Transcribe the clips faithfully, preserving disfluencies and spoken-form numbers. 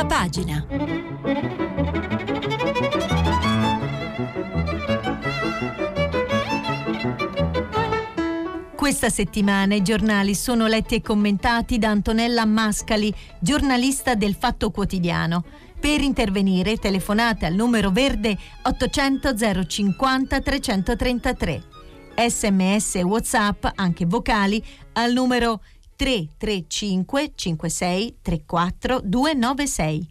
Prima pagina. Questa settimana i giornali sono letti e commentati da Antonella Mascali, giornalista del Fatto Quotidiano. Per intervenire telefonate al numero verde ottocento zero cinquanta trecentotrentatré. Sms e WhatsApp, anche vocali, al numero tre tre cinque cinque sei tre quattro due nove sei.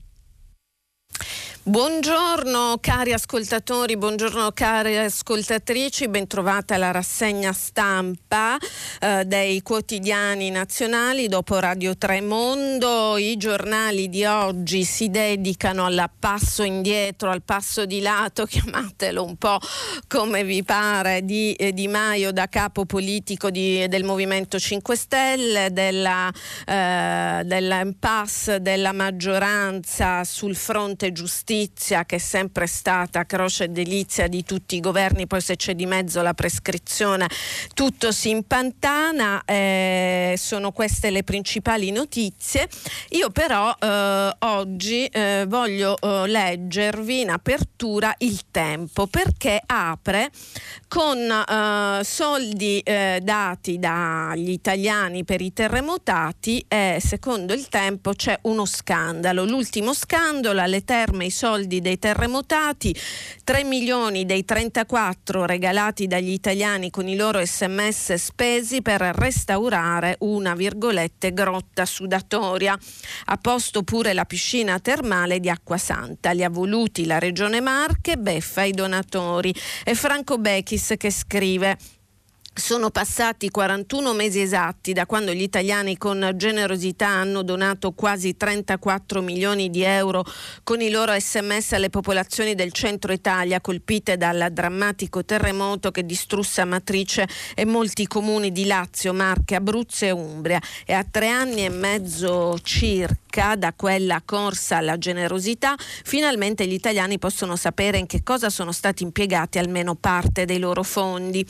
Buongiorno cari ascoltatori, buongiorno cari ascoltatrici, bentrovata alla rassegna stampa eh, dei quotidiani nazionali dopo Radio Tre Mondo. I giornali di oggi si dedicano al passo indietro, al passo di lato, chiamatelo un po' come vi pare, di eh, Di Maio da capo politico di, del Movimento cinque Stelle, della, eh, dell'impasse della maggioranza sul fronte giustizia, che è sempre stata croce e delizia di tutti i governi, poi se c'è di mezzo la prescrizione tutto si impantana. Eh, sono queste le principali notizie. Io però eh, oggi eh, voglio eh, leggervi in apertura Il Tempo, perché apre con eh, soldi eh, dati dagli italiani per i terremotati e secondo Il Tempo c'è uno scandalo, l'ultimo scandalo alle terme, i soldi soldi dei terremotati, tre milioni dei trentaquattro regalati dagli italiani con i loro sms spesi per restaurare una virgolette grotta sudatoria. A posto pure la piscina termale di Acquasanta, li ha voluti la Regione Marche, beffa i donatori. E Franco Bechis che scrive: sono passati quarantuno mesi esatti da quando gli italiani con generosità hanno donato quasi trentaquattro milioni di euro con i loro sms alle popolazioni del centro Italia colpite dal drammatico terremoto che distrusse Amatrice e molti comuni di Lazio, Marche, Abruzzo e Umbria. E a tre anni e mezzo circa da quella corsa alla generosità, finalmente gli italiani possono sapere in che cosa sono stati impiegati almeno parte dei loro fondi.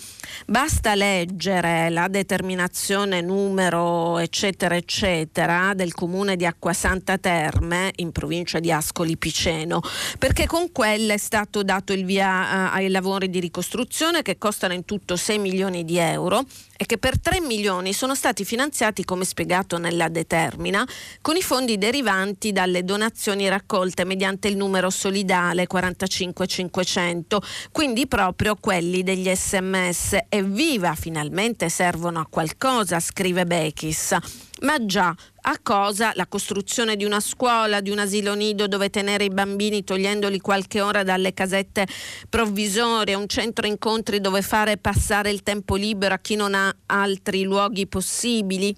Basta leggere la determinazione numero eccetera eccetera del comune di Acquasanta Terme in provincia di Ascoli Piceno, perché con quella è stato dato il via eh, ai lavori di ricostruzione che costano in tutto sei milioni di euro e che per tre milioni sono stati finanziati, come spiegato nella determina, con i fondi derivanti dalle donazioni raccolte mediante il numero solidale quarantacinque cinquecento, quindi proprio quelli degli sms. Evviva, finalmente servono a qualcosa, scrive Bechis. Ma già, a cosa? La costruzione di una scuola, di un asilo nido dove tenere i bambini togliendoli qualche ora dalle casette provvisorie, un centro incontri dove fare passare il tempo libero a chi non ha altri luoghi possibili,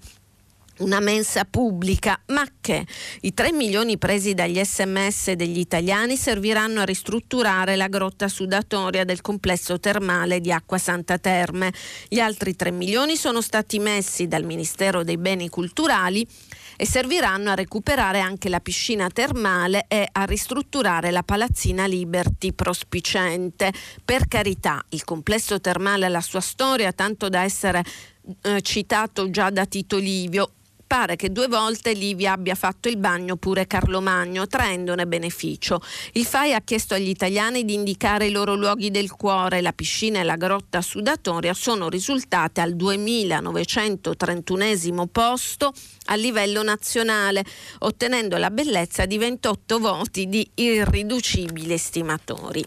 una mensa pubblica. Ma che? I tre milioni presi dagli sms degli italiani serviranno a ristrutturare la grotta sudatoria del complesso termale di Acquasanta Terme. Gli altri tre milioni sono stati messi dal Ministero dei Beni Culturali e serviranno a recuperare anche la piscina termale e a ristrutturare la palazzina Liberty Prospicente. Per carità, il complesso termale ha la sua storia, tanto da essere eh, citato già da Tito Livio. Pare che due volte Livio abbia fatto il bagno pure Carlo Magno, traendone beneficio. Il FAI ha chiesto agli italiani di indicare i loro luoghi del cuore. La piscina e la grotta sudatoria sono risultate al duemilanovecentotrentunesimo posto a livello nazionale, ottenendo la bellezza di ventotto voti di irriducibili estimatori.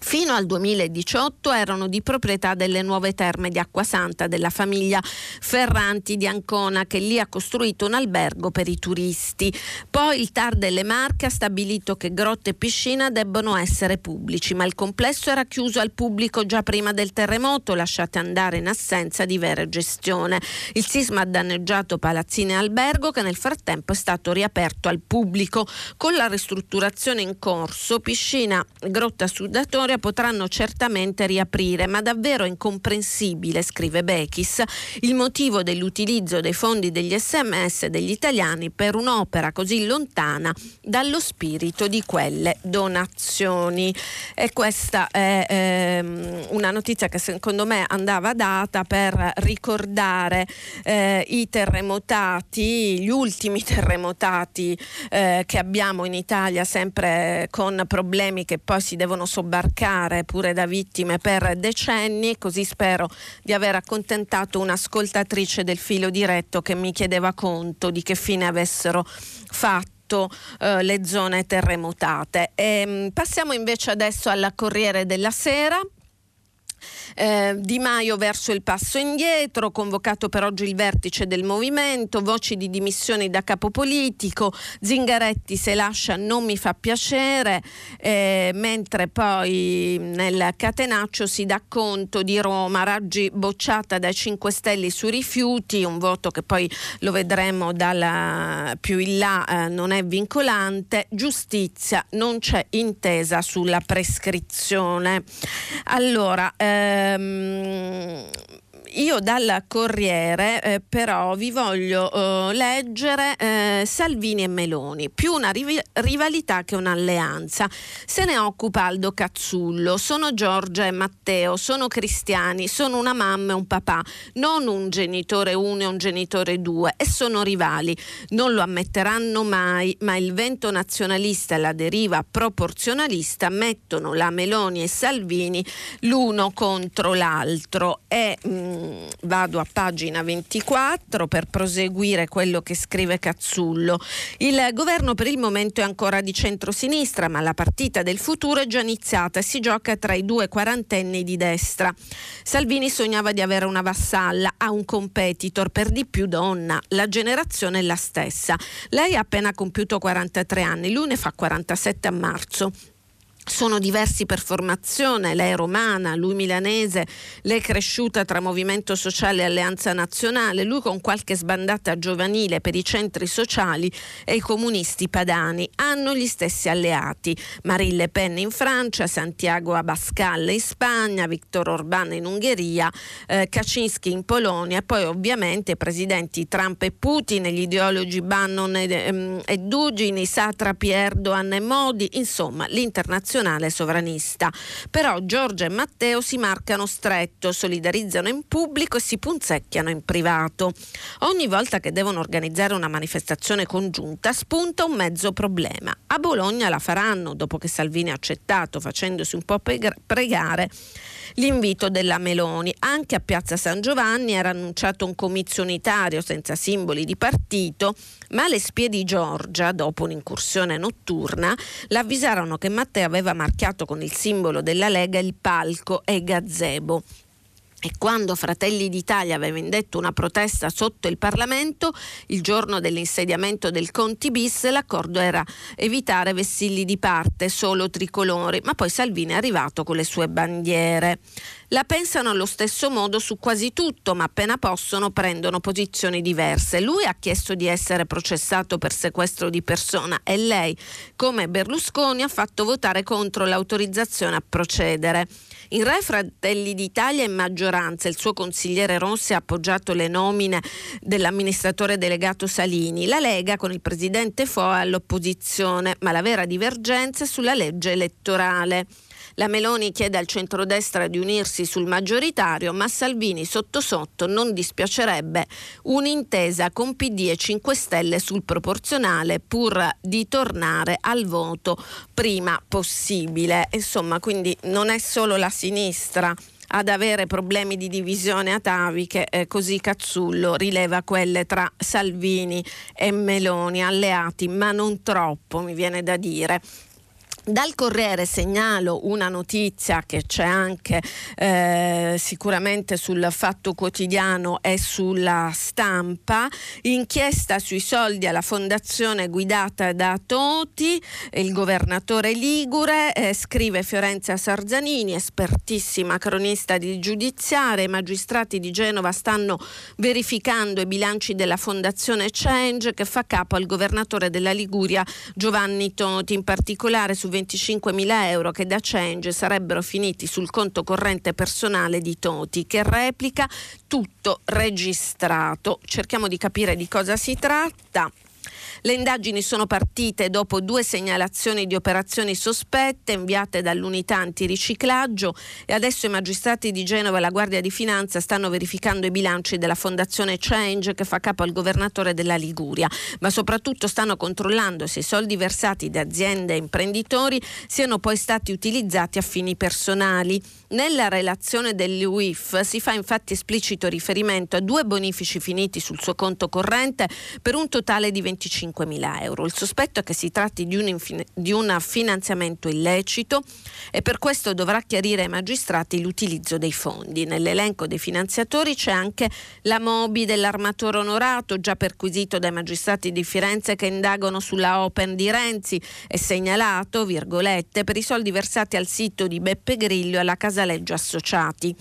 Fino al duemiladiciotto erano di proprietà delle nuove terme di Acquasanta della famiglia Ferranti di Ancona, che lì ha costruito un albergo per i turisti. Poi il Tar delle Marche ha stabilito che grotta e piscina debbono essere pubblici, ma il complesso era chiuso al pubblico già prima del terremoto, lasciate andare in assenza di vera gestione. Il sisma ha danneggiato palazzine e albergo, che nel frattempo è stato riaperto al pubblico. Con la ristrutturazione in corso, piscina, grotta sudatoria strutture potranno certamente riaprire, ma davvero incomprensibile, scrive Bechis, il motivo dell'utilizzo dei fondi degli sms degli italiani per un'opera così lontana dallo spirito di quelle donazioni. E questa è ehm, una notizia che secondo me andava data per ricordare eh, i terremotati, gli ultimi terremotati eh, che abbiamo in Italia, sempre con problemi che poi si devono sobbarcare pure da vittime per decenni. Così spero di aver accontentato un'ascoltatrice del filo diretto che mi chiedeva conto di che fine avessero fatto le zone terremotate. E passiamo invece adesso alla Corriere della Sera. Eh, Di Maio verso il passo indietro, convocato per oggi il vertice del movimento, voci di dimissioni da capo politico, Zingaretti se lascia non mi fa piacere, eh, mentre poi nel catenaccio si dà conto di Roma, Raggi bocciata dai cinque Stelle sui rifiuti, un voto che poi lo vedremo dalla, più in là, eh, non è vincolante, giustizia, non c'è intesa sulla prescrizione. Allora, eh, io dal Corriere eh, però vi voglio eh, leggere eh, Salvini e Meloni, più una riv- rivalità che un'alleanza. Se ne occupa Aldo Cazzullo. Sono Giorgia e Matteo, sono cristiani, sono una mamma e un papà, non un genitore uno e un genitore due, e sono rivali. Non lo ammetteranno mai, ma il vento nazionalista e la deriva proporzionalista mettono la Meloni e Salvini l'uno contro l'altro. E mh, vado a pagina ventiquattro per proseguire quello che scrive Cazzullo. Il governo per il momento è ancora di centrosinistra, ma la partita del futuro è già iniziata e si gioca tra i due quarantenni di destra. Salvini sognava di avere una vassalla, ha un competitor, per di più donna, la generazione è la stessa. Lei ha appena compiuto quarantatré anni, lui ne fa quarantasette a marzo. Sono diversi per formazione, lei è romana, lui milanese, lei è cresciuta tra Movimento Sociale e Alleanza Nazionale, lui con qualche sbandata giovanile per i centri sociali e i comunisti padani. Hanno gli stessi alleati, Marine Le Pen in Francia, Santiago Abascal in Spagna, Viktor Orbán in Ungheria, eh, Kaczynski in Polonia, e poi ovviamente i presidenti Trump e Putin, gli ideologi Bannon e, ehm, e Dugin, i satrapi Erdogan e Modi, insomma l'internazionale sovranista. Però Giorgia e Matteo si marcano stretto, solidarizzano in pubblico e si punzecchiano in privato. Ogni volta che devono organizzare una manifestazione congiunta spunta un mezzo problema. A Bologna la faranno dopo che Salvini ha accettato, facendosi un po' pregare, l'invito della Meloni. Anche a Piazza San Giovanni era annunciato un comizio unitario senza simboli di partito, ma alle spie di Giorgia, dopo un'incursione notturna, l'avvisarono che Matteo aveva marchiato con il simbolo della Lega il palco e gazebo. E quando Fratelli d'Italia aveva indetto una protesta sotto il Parlamento, il giorno dell'insediamento del Conti bis, l'accordo era evitare vessilli di parte, solo tricolori, ma poi Salvini è arrivato con le sue bandiere. La pensano allo stesso modo su quasi tutto, ma appena possono prendono posizioni diverse. Lui ha chiesto di essere processato per sequestro di persona e lei, come Berlusconi, ha fatto votare contro l'autorizzazione a procedere. In Rai Fratelli d'Italia in maggioranza, il suo consigliere Rossi ha appoggiato le nomine dell'amministratore delegato Salini, la Lega con il presidente Foa all'opposizione, ma la vera divergenza è sulla legge elettorale. La Meloni chiede al centrodestra di unirsi sul maggioritario, ma Salvini sotto sotto non dispiacerebbe un'intesa con P D e cinque Stelle sul proporzionale, pur di tornare al voto prima possibile. Insomma, quindi non è solo la sinistra ad avere problemi di divisione ataviche, eh, così Cazzullo rileva quelle tra Salvini e Meloni, alleati ma non troppo, mi viene da dire. Dal Corriere segnalo una notizia che c'è anche eh, sicuramente sul Fatto Quotidiano e sulla Stampa. Inchiesta sui soldi alla fondazione guidata da Toti, il governatore ligure, eh, scrive Fiorenza Sarzanini, espertissima cronista di giudiziaria. I magistrati di Genova stanno verificando i bilanci della fondazione Change, che fa capo al governatore della Liguria Giovanni Toti. In particolare su centoventicinquemila euro che da Change sarebbero finiti sul conto corrente personale di Toti, che replica tutto registrato. Cerchiamo di capire di cosa si tratta. Le indagini sono partite dopo due segnalazioni di operazioni sospette inviate dall'unità antiriciclaggio e adesso i magistrati di Genova e la Guardia di Finanza stanno verificando i bilanci della fondazione Change, che fa capo al governatore della Liguria, ma soprattutto stanno controllando se i soldi versati da aziende e imprenditori siano poi stati utilizzati a fini personali. Nella relazione dell'U I F si fa infatti esplicito riferimento a due bonifici finiti sul suo conto corrente per un totale di venticinquemila euro. Il sospetto è che si tratti di un, infin- di un finanziamento illecito e per questo dovrà chiarire ai magistrati l'utilizzo dei fondi. Nell'elenco dei finanziatori c'è anche la Mobi dell'armatore onorato, già perquisito dai magistrati di Firenze che indagano sulla Open di Renzi, e segnalato, virgolette, per i soldi versati al sito di Beppe Grillo e alla Casaleggio Associati.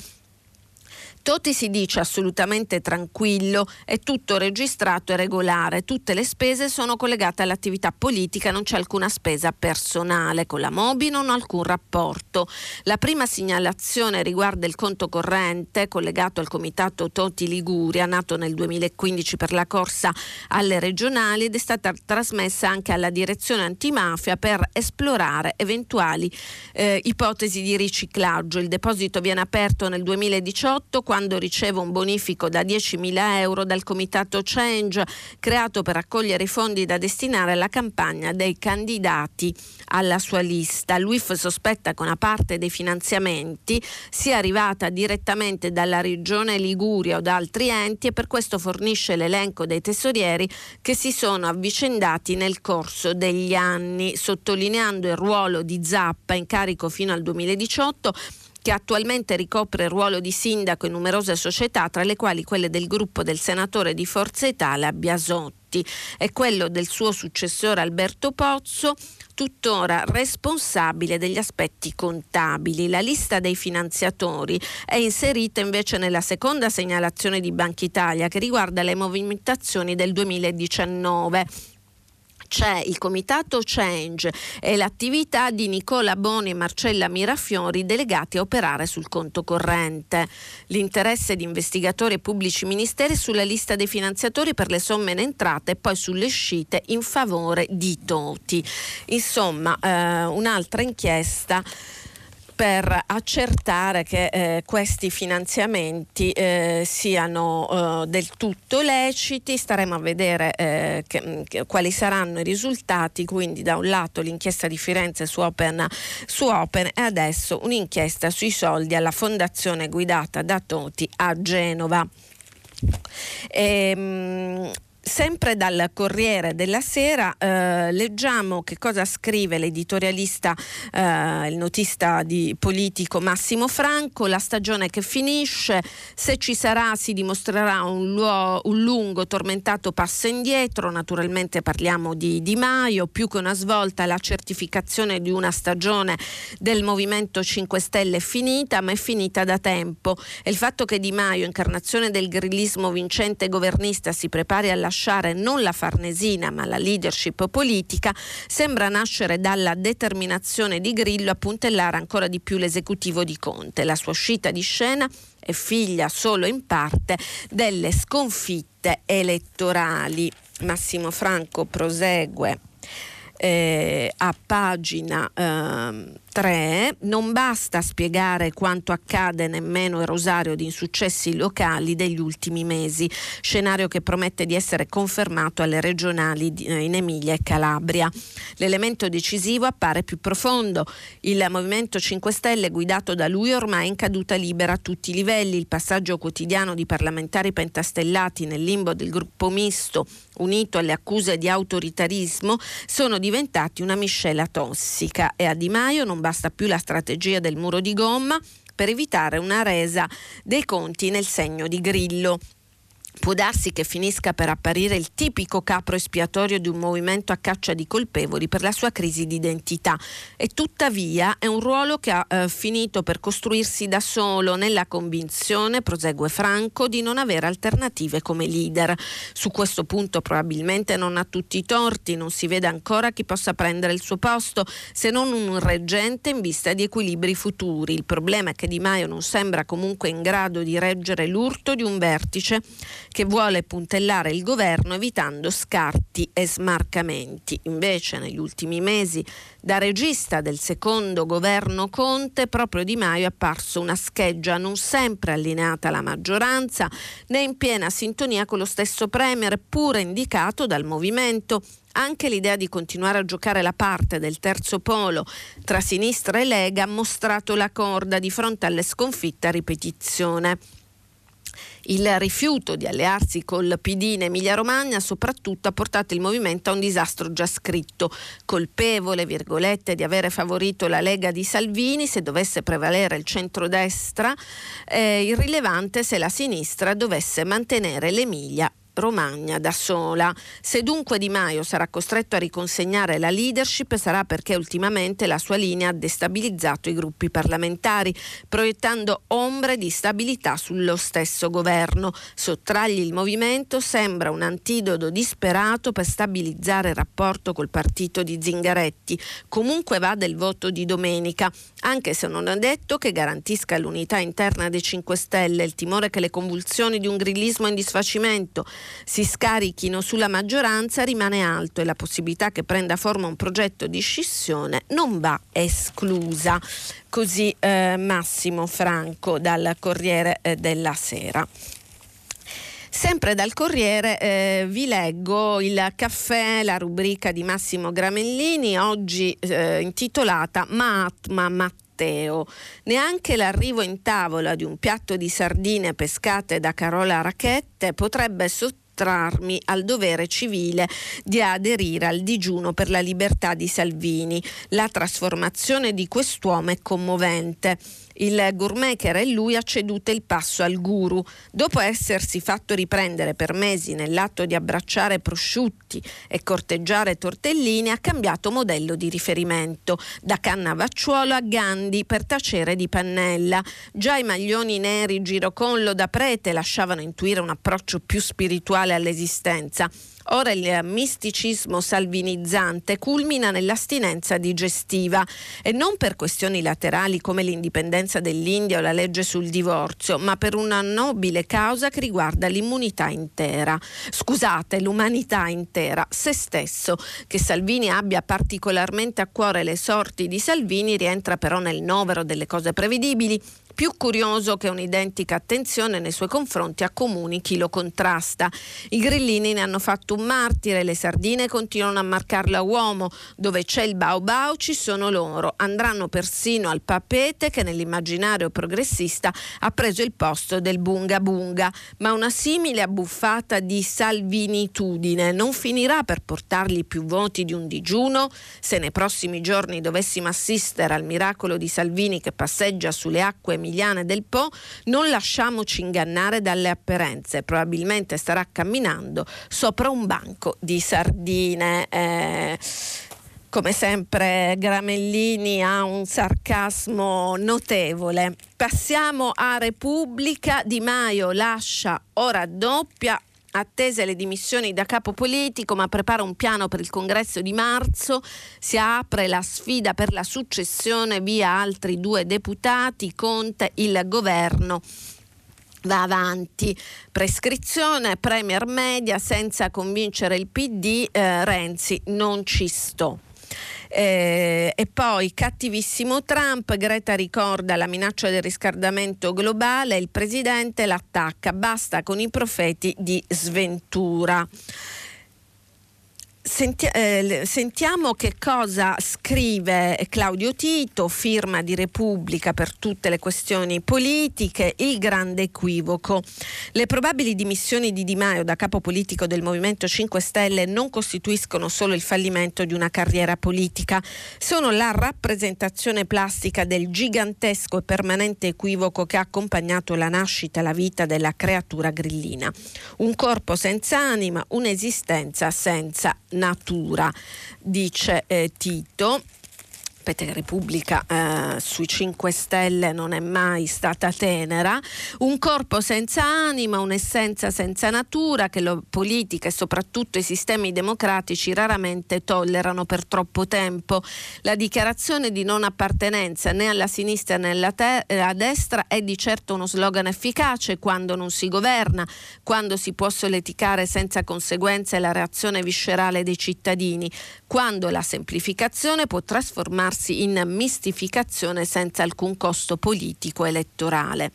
Toti si dice assolutamente tranquillo, è tutto registrato e regolare, tutte le spese sono collegate all'attività politica, non c'è alcuna spesa personale, con la Mobi non ho alcun rapporto. La prima segnalazione riguarda il conto corrente collegato al comitato Toti Liguria, nato nel duemilaquindici per la corsa alle regionali, ed è stata trasmessa anche alla direzione antimafia per esplorare eventuali eh, ipotesi di riciclaggio. Il deposito viene aperto nel duemiladiciotto quando quando riceve un bonifico da diecimila euro dal comitato Change, creato per accogliere i fondi da destinare alla campagna dei candidati alla sua lista. L'U I F sospetta che una parte dei finanziamenti sia arrivata direttamente dalla regione Liguria o da altri enti e per questo fornisce l'elenco dei tesorieri che si sono avvicendati nel corso degli anni, sottolineando il ruolo di Zappa, in carico fino al duemiladiciotto, che attualmente ricopre il ruolo di sindaco in numerose società, tra le quali quelle del gruppo del senatore di Forza Italia Biasotti e quello del suo successore Alberto Pozzo, tuttora responsabile degli aspetti contabili. La lista dei finanziatori è inserita invece nella seconda segnalazione di Banca Italia, che riguarda le movimentazioni del duemiladiciannove. C'è il comitato Change e l'attività di Nicola Boni e Marcella Mirafiori, delegati a operare sul conto corrente. L'interesse di investigatori e pubblici ministeri sulla lista dei finanziatori per le somme in entrata e poi sulle uscite in favore di Toti. Insomma, eh, un'altra inchiesta per accertare che eh, questi finanziamenti eh, siano eh, del tutto leciti. Staremo a vedere eh, che, che, quali saranno i risultati, quindi da un lato l'inchiesta di Firenze su Open, su Open e adesso un'inchiesta sui soldi alla fondazione guidata da Toti a Genova. Ehm... Sempre dal Corriere della Sera eh, leggiamo che cosa scrive l'editorialista, eh, il notista di politico Massimo Franco. La stagione che finisce, se ci sarà, si dimostrerà un, luo, un lungo tormentato passo indietro. Naturalmente parliamo di Di Maio. Più che una svolta, la certificazione di una stagione del Movimento cinque Stelle è finita, ma è finita da tempo, e il fatto che Di Maio, incarnazione del grillismo vincente e governista, si prepari a lasciare non la Farnesina ma la leadership politica sembra nascere dalla determinazione di Grillo a puntellare ancora di più l'esecutivo di Conte. La sua uscita di scena è figlia solo in parte delle sconfitte elettorali. Massimo Franco prosegue Eh, a pagina ehm, tre. Non basta spiegare quanto accade, nemmeno il rosario di insuccessi locali degli ultimi mesi, scenario che promette di essere confermato alle regionali di, eh, in Emilia e Calabria. L'elemento decisivo appare più profondo. Il Movimento cinque Stelle guidato da lui ormai è in caduta libera a tutti i livelli. Il passaggio quotidiano di parlamentari pentastellati nel limbo del gruppo misto, unito alle accuse di autoritarismo, sono diventati una miscela tossica, e a Di Maio non basta più la strategia del muro di gomma per evitare una resa dei conti nel segno di Grillo. Può darsi che finisca per apparire il tipico capro espiatorio di un movimento a caccia di colpevoli per la sua crisi di identità, e tuttavia è un ruolo che ha eh, finito per costruirsi da solo nella convinzione, prosegue Franco, di non avere alternative come leader. Su questo punto probabilmente non ha tutti i torti, non si vede ancora chi possa prendere il suo posto se non un reggente in vista di equilibri futuri. Il problema è che Di Maio non sembra comunque in grado di reggere l'urto di un vertice che vuole puntellare il governo evitando scarti e smarcamenti. Invece negli ultimi mesi, da regista del secondo governo Conte, proprio Di Maio è apparso una scheggia non sempre allineata alla maggioranza, né in piena sintonia con lo stesso premier, pure indicato dal movimento. Anche l'idea di continuare a giocare la parte del terzo polo tra sinistra e Lega ha mostrato la corda di fronte alle sconfitte a ripetizione. Il rifiuto di allearsi col P D in Emilia-Romagna soprattutto ha portato il movimento a un disastro già scritto. Colpevole, virgolette, di avere favorito la Lega di Salvini se dovesse prevalere il centrodestra, eh, irrilevante se la sinistra dovesse mantenere l'Emilia Romagna da sola. Se dunque Di Maio sarà costretto a riconsegnare la leadership, sarà perché ultimamente la sua linea ha destabilizzato i gruppi parlamentari, proiettando ombre di stabilità sullo stesso governo. Sottrargli il movimento sembra un antidoto disperato per stabilizzare il rapporto col partito di Zingaretti. Comunque va del voto di domenica, anche se non è detto che garantisca l'unità interna dei cinque Stelle. Il timore che le convulsioni di un grillismo in disfacimento si scarichino sulla maggioranza rimane alto, e la possibilità che prenda forma un progetto di scissione non va esclusa. Così eh, Massimo Franco dal Corriere eh, della Sera. Sempre dal Corriere eh, vi leggo il caffè, la rubrica di Massimo Gramellini, oggi eh, intitolata Mahatma Matteo. Matteo. Neanche l'arrivo in tavola di un piatto di sardine pescate da Carola Rackete potrebbe sottolineare al dovere civile di aderire al digiuno per la libertà di Salvini. La trasformazione di quest'uomo è commovente. Il gourmet che era in lui ha ceduto il passo al guru. Dopo essersi fatto riprendere per mesi nell'atto di abbracciare prosciutti e corteggiare tortellini, ha cambiato modello di riferimento, da Cannavacciuolo a Gandhi per tacere di Pannella. Già i maglioni neri girocollo da prete lasciavano intuire un approccio più spirituale all'esistenza. Ora il misticismo salvinizzante culmina nell'astinenza digestiva, e non per questioni laterali come l'indipendenza dell'India o la legge sul divorzio, ma per una nobile causa che riguarda l'immunità intera. Scusate, l'umanità intera. Se stesso che Salvini abbia particolarmente a cuore le sorti di Salvini rientra però nel novero delle cose prevedibili. Più curioso che un'identica attenzione nei suoi confronti accomuni chi lo contrasta. I grillini ne hanno fatto un martire, le sardine continuano a marcarlo a uomo. Dove c'è il baobao ci sono loro. Andranno persino al papete, che nell'immaginario progressista ha preso il posto del bunga bunga. Ma una simile abbuffata di salvinitudine non finirà per portargli più voti di un digiuno? Se nei prossimi giorni dovessimo assistere al miracolo di Salvini che passeggia sulle acque del Po, non lasciamoci ingannare dalle apparenze, probabilmente starà camminando sopra un banco di sardine. Eh, come sempre Gramellini ha un sarcasmo notevole. Passiamo a Repubblica. Di Maio lascia ora doppia, attese le dimissioni da capo politico ma prepara un piano per il congresso di marzo, si apre la sfida per la successione via altri due deputati, Conte, il governo va avanti. Prescrizione, premier media, senza convincere il P D, eh, Renzi non ci sto. Eh, e poi cattivissimo Trump, Greta ricorda la minaccia del riscaldamento globale, il presidente l'attacca, basta con i profeti di sventura. Senti- eh, sentiamo che cosa scrive Claudio Tito, firma di Repubblica per tutte le questioni politiche, il grande equivoco. Le probabili dimissioni di Di Maio da capo politico del Movimento cinque Stelle non costituiscono solo il fallimento di una carriera politica, sono la rappresentazione plastica del gigantesco e permanente equivoco che ha accompagnato la nascita e la vita della creatura grillina. Un corpo senza anima, un'esistenza senza natura, dice eh, Tito. Repubblica eh, sui cinque Stelle non è mai stata tenera. Un corpo senza anima, un'essenza senza natura che la politica e soprattutto i sistemi democratici raramente tollerano per troppo tempo. La dichiarazione di non appartenenza né alla sinistra né alla te- a destra è di certo uno slogan efficace quando non si governa, quando si può solleticare senza conseguenze la reazione viscerale dei cittadini, quando la semplificazione può trasformarsi in mistificazione senza alcun costo politico elettorale.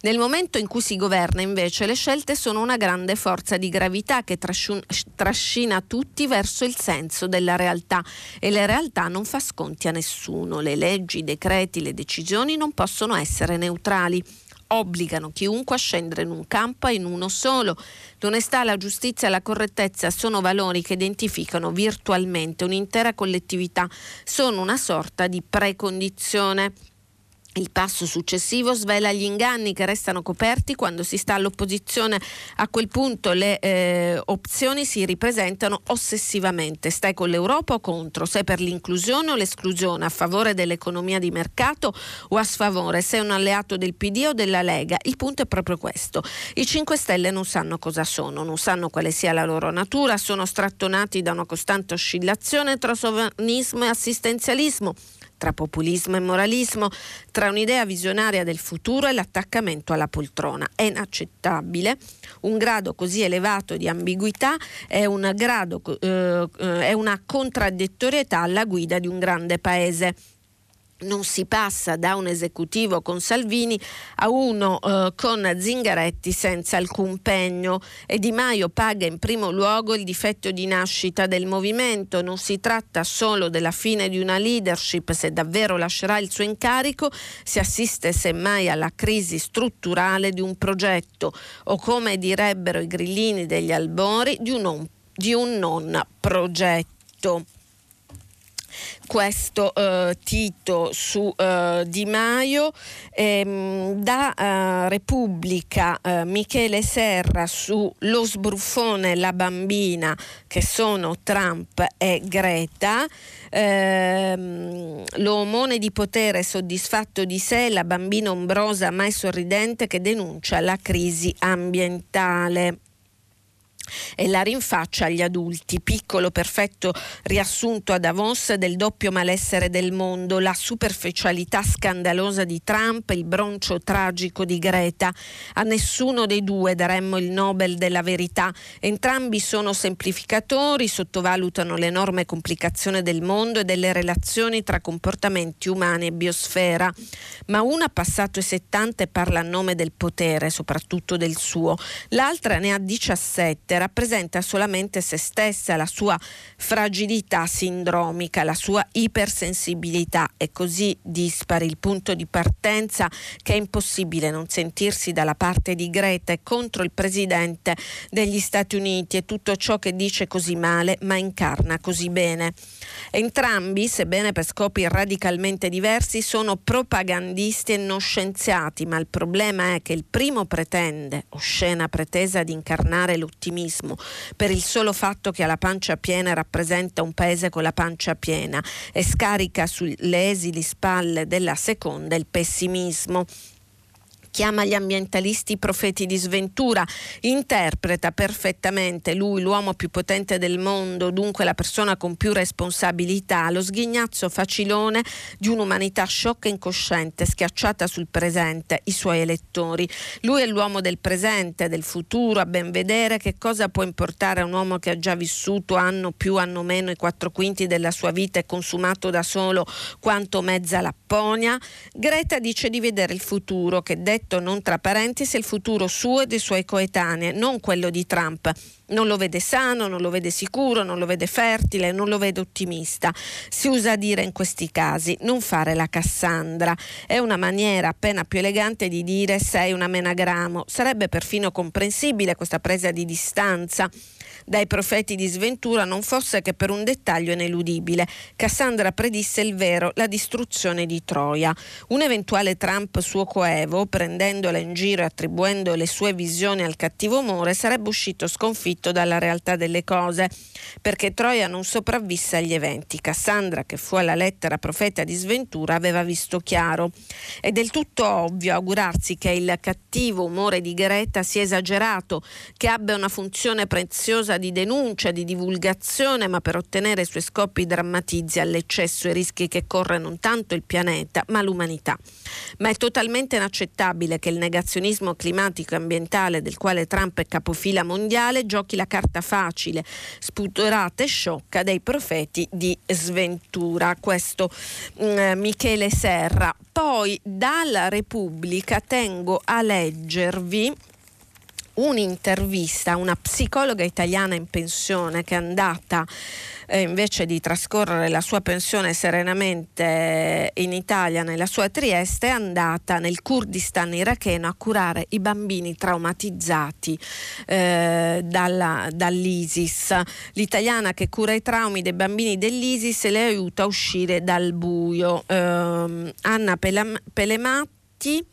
Nel momento in cui si governa, invece, le scelte sono una grande forza di gravità che trascina tutti verso il senso della realtà, e la realtà non fa sconti a nessuno. Le leggi, i decreti, le decisioni non possono essere neutrali. Obbligano chiunque a scendere in un campo e in uno solo. L'onestà, la giustizia e la correttezza sono valori che identificano virtualmente un'intera collettività, sono una sorta di precondizione. Il passo successivo svela gli inganni che restano coperti quando si sta all'opposizione. A quel punto le eh, opzioni si ripresentano ossessivamente. Stai con l'Europa o contro? Sei per l'inclusione o l'esclusione? A favore dell'economia di mercato o a sfavore? Sei un alleato del P D o della Lega? Il punto è proprio questo. I cinque Stelle non sanno cosa sono, non sanno quale sia la loro natura, sono strattonati da una costante oscillazione tra sovranismo e assistenzialismo, tra populismo e moralismo, tra un'idea visionaria del futuro e l'attaccamento alla poltrona. È inaccettabile. Un grado così elevato di ambiguità è, un grado, eh, è una contraddittorietà alla guida di un grande paese. Non si passa da un esecutivo con Salvini a uno eh, con Zingaretti senza alcun pegno, e Di Maio paga in primo luogo il difetto di nascita del movimento. Non si tratta solo della fine di una leadership, se davvero lascerà il suo incarico si assiste semmai alla crisi strutturale di un progetto, o come direbbero i grillini degli albori, di un non, di un non progetto. Questo eh, Tito su eh, Di Maio. ehm, da eh, Repubblica eh, Michele Serra su lo sbruffone e la bambina che sono Trump e Greta. ehm, l'omone di potere soddisfatto di sé, la bambina ombrosa mai sorridente che denuncia la crisi ambientale e la rinfaccia agli adulti. Piccolo perfetto riassunto a Davos del doppio malessere del mondo: la superficialità scandalosa di Trump, il broncio tragico di Greta. A nessuno dei due daremmo il Nobel della verità. Entrambi sono semplificatori, sottovalutano l'enorme complicazione del mondo e delle relazioni tra comportamenti umani e biosfera. Ma una ha passato i settanta e parla a nome del potere, soprattutto del suo. L'altra ne ha diciassette, rappresenta solamente se stessa, la sua fragilità sindromica, la sua ipersensibilità. È così dispare il punto di partenza che è impossibile non sentirsi dalla parte di Greta e contro il presidente degli Stati Uniti e tutto ciò che dice così male ma incarna così bene. Entrambi, sebbene per scopi radicalmente diversi, sono propagandisti e non scienziati, ma il problema è che il primo pretende, oscena pretesa di incarnare l'ottimismo per il solo fatto che ha la pancia piena e rappresenta un paese con la pancia piena, e scarica sulle esili spalle della seconda il pessimismo. Chiama gli ambientalisti profeti di sventura, interpreta perfettamente lui, l'uomo più potente del mondo, dunque la persona con più responsabilità, lo sghignazzo facilone di un'umanità sciocca e incosciente, schiacciata sul presente, i suoi elettori. Lui è l'uomo del presente, del futuro. A ben vedere, che cosa può importare a un uomo che ha già vissuto anno più, anno meno i quattro quinti della sua vita e consumato da solo quanto mezza Lapponia? Greta dice di vedere il futuro, che detto non tra parentesi è il futuro suo e dei suoi coetanei, non quello di Trump. non lo vede sano, non lo vede sicuro, non lo vede fertile, non lo vede ottimista. Si usa dire in questi casi non fare la Cassandra, è una maniera appena più elegante di dire sei un amenagramo. Sarebbe perfino comprensibile questa presa di distanza dai profeti di sventura, non fosse che per un dettaglio ineludibile. Cassandra predisse il vero, la distruzione di Troia. Un eventuale Trump suo coevo, prendendola in giro e attribuendo le sue visioni al cattivo umore, sarebbe uscito sconfitto dalla realtà delle cose, perché Troia non sopravvisse agli eventi. Cassandra, che fu alla lettera profeta di sventura, aveva visto chiaro. È del tutto ovvio augurarsi che il cattivo umore di Greta sia esagerato, che abbia una funzione preziosa di denuncia, di divulgazione, ma per ottenere i suoi scopi drammatizzi all'eccesso i rischi che corre non tanto il pianeta ma l'umanità. Ma è totalmente inaccettabile che il negazionismo climatico e ambientale, del quale Trump è capofila mondiale, giochi la carta facile, spudorata e sciocca dei profeti di sventura. Questo eh, Michele Serra. Poi dalla Repubblica tengo a leggervi un'intervista a una psicologa italiana in pensione, che è andata eh, invece di trascorrere la sua pensione serenamente in Italia, nella sua Trieste, è andata nel Kurdistan iracheno a curare i bambini traumatizzati eh, dalla, dall'ISIS. L'italiana che cura i traumi dei bambini dell'ISIS e le aiuta a uscire dal buio. Eh, Anna Pelam- Pelematti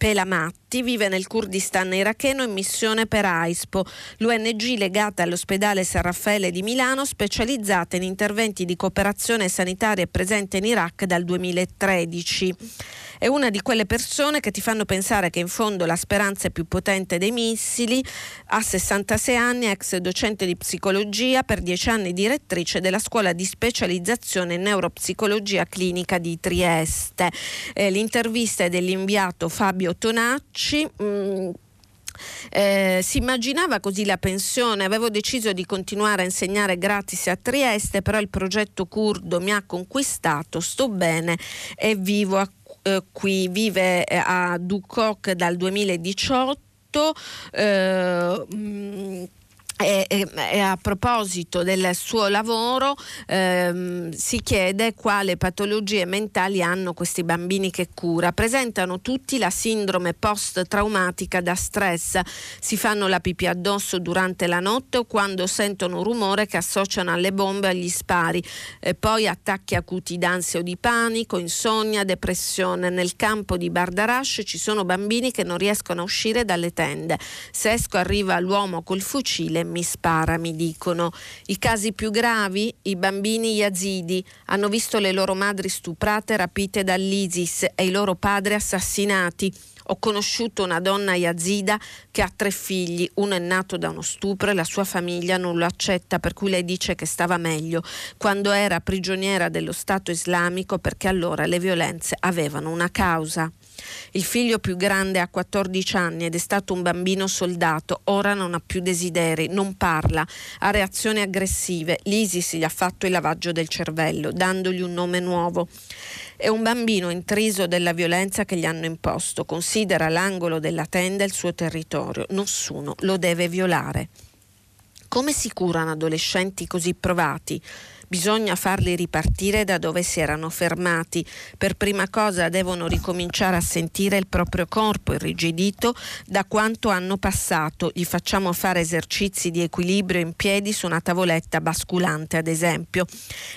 Pelamatti vive nel Kurdistan iracheno in missione per AISPO, l'O N G legata all'ospedale San Raffaele di Milano, specializzata in interventi di cooperazione sanitaria, presente in Iraq dal duemilatredici. È una di quelle persone che ti fanno pensare che in fondo la speranza è più potente dei missili. Ha sessantasei anni, ex docente di psicologia, per dieci anni direttrice della scuola di specializzazione in neuropsicologia clinica di Trieste. Eh, l'intervista è dell'inviato Fabio Tonacci. Mm. Eh, si immaginava così la pensione: avevo deciso di continuare a insegnare gratis a Trieste, però il progetto curdo mi ha conquistato, sto bene e vivo a, eh, qui. Vive a Dukok dal duemiladiciotto. eh, mh, E, e, e a proposito del suo lavoro, ehm, si chiede quale patologie mentali hanno questi bambini che cura. Presentano tutti la sindrome post-traumatica da stress, si fanno la pipì addosso durante la notte o quando sentono rumore che associano alle bombe o agli spari, e poi attacchi acuti d'ansia o di panico, insonnia, depressione. Nel campo di Bardarash ci sono bambini che non riescono a uscire dalle tende. Se esco arriva l'uomo col fucile, mi spara, mi dicono. I casi più gravi? I bambini yazidi hanno visto le loro madri stuprate, rapite dall'ISIS e i loro padri assassinati. Ho conosciuto una donna yazida che ha tre figli, uno è nato da uno stupro e la sua famiglia non lo accetta, per cui lei dice che stava meglio quando era prigioniera dello Stato islamico, perché allora le violenze avevano una causa. Il figlio più grande ha quattordici anni ed è stato un bambino soldato, ora non ha più desideri, non parla, ha reazioni aggressive. L'ISIS gli ha fatto il lavaggio del cervello, dandogli un nome nuovo. È un bambino intriso della violenza che gli hanno imposto. Considera l'angolo della tenda il suo territorio, nessuno lo deve violare. Come si curano adolescenti così provati? Bisogna farli ripartire da dove si erano fermati. Per prima cosa devono ricominciare a sentire il proprio corpo irrigidito da quanto hanno passato. Gli facciamo fare esercizi di equilibrio in piedi su una tavoletta basculante, ad esempio.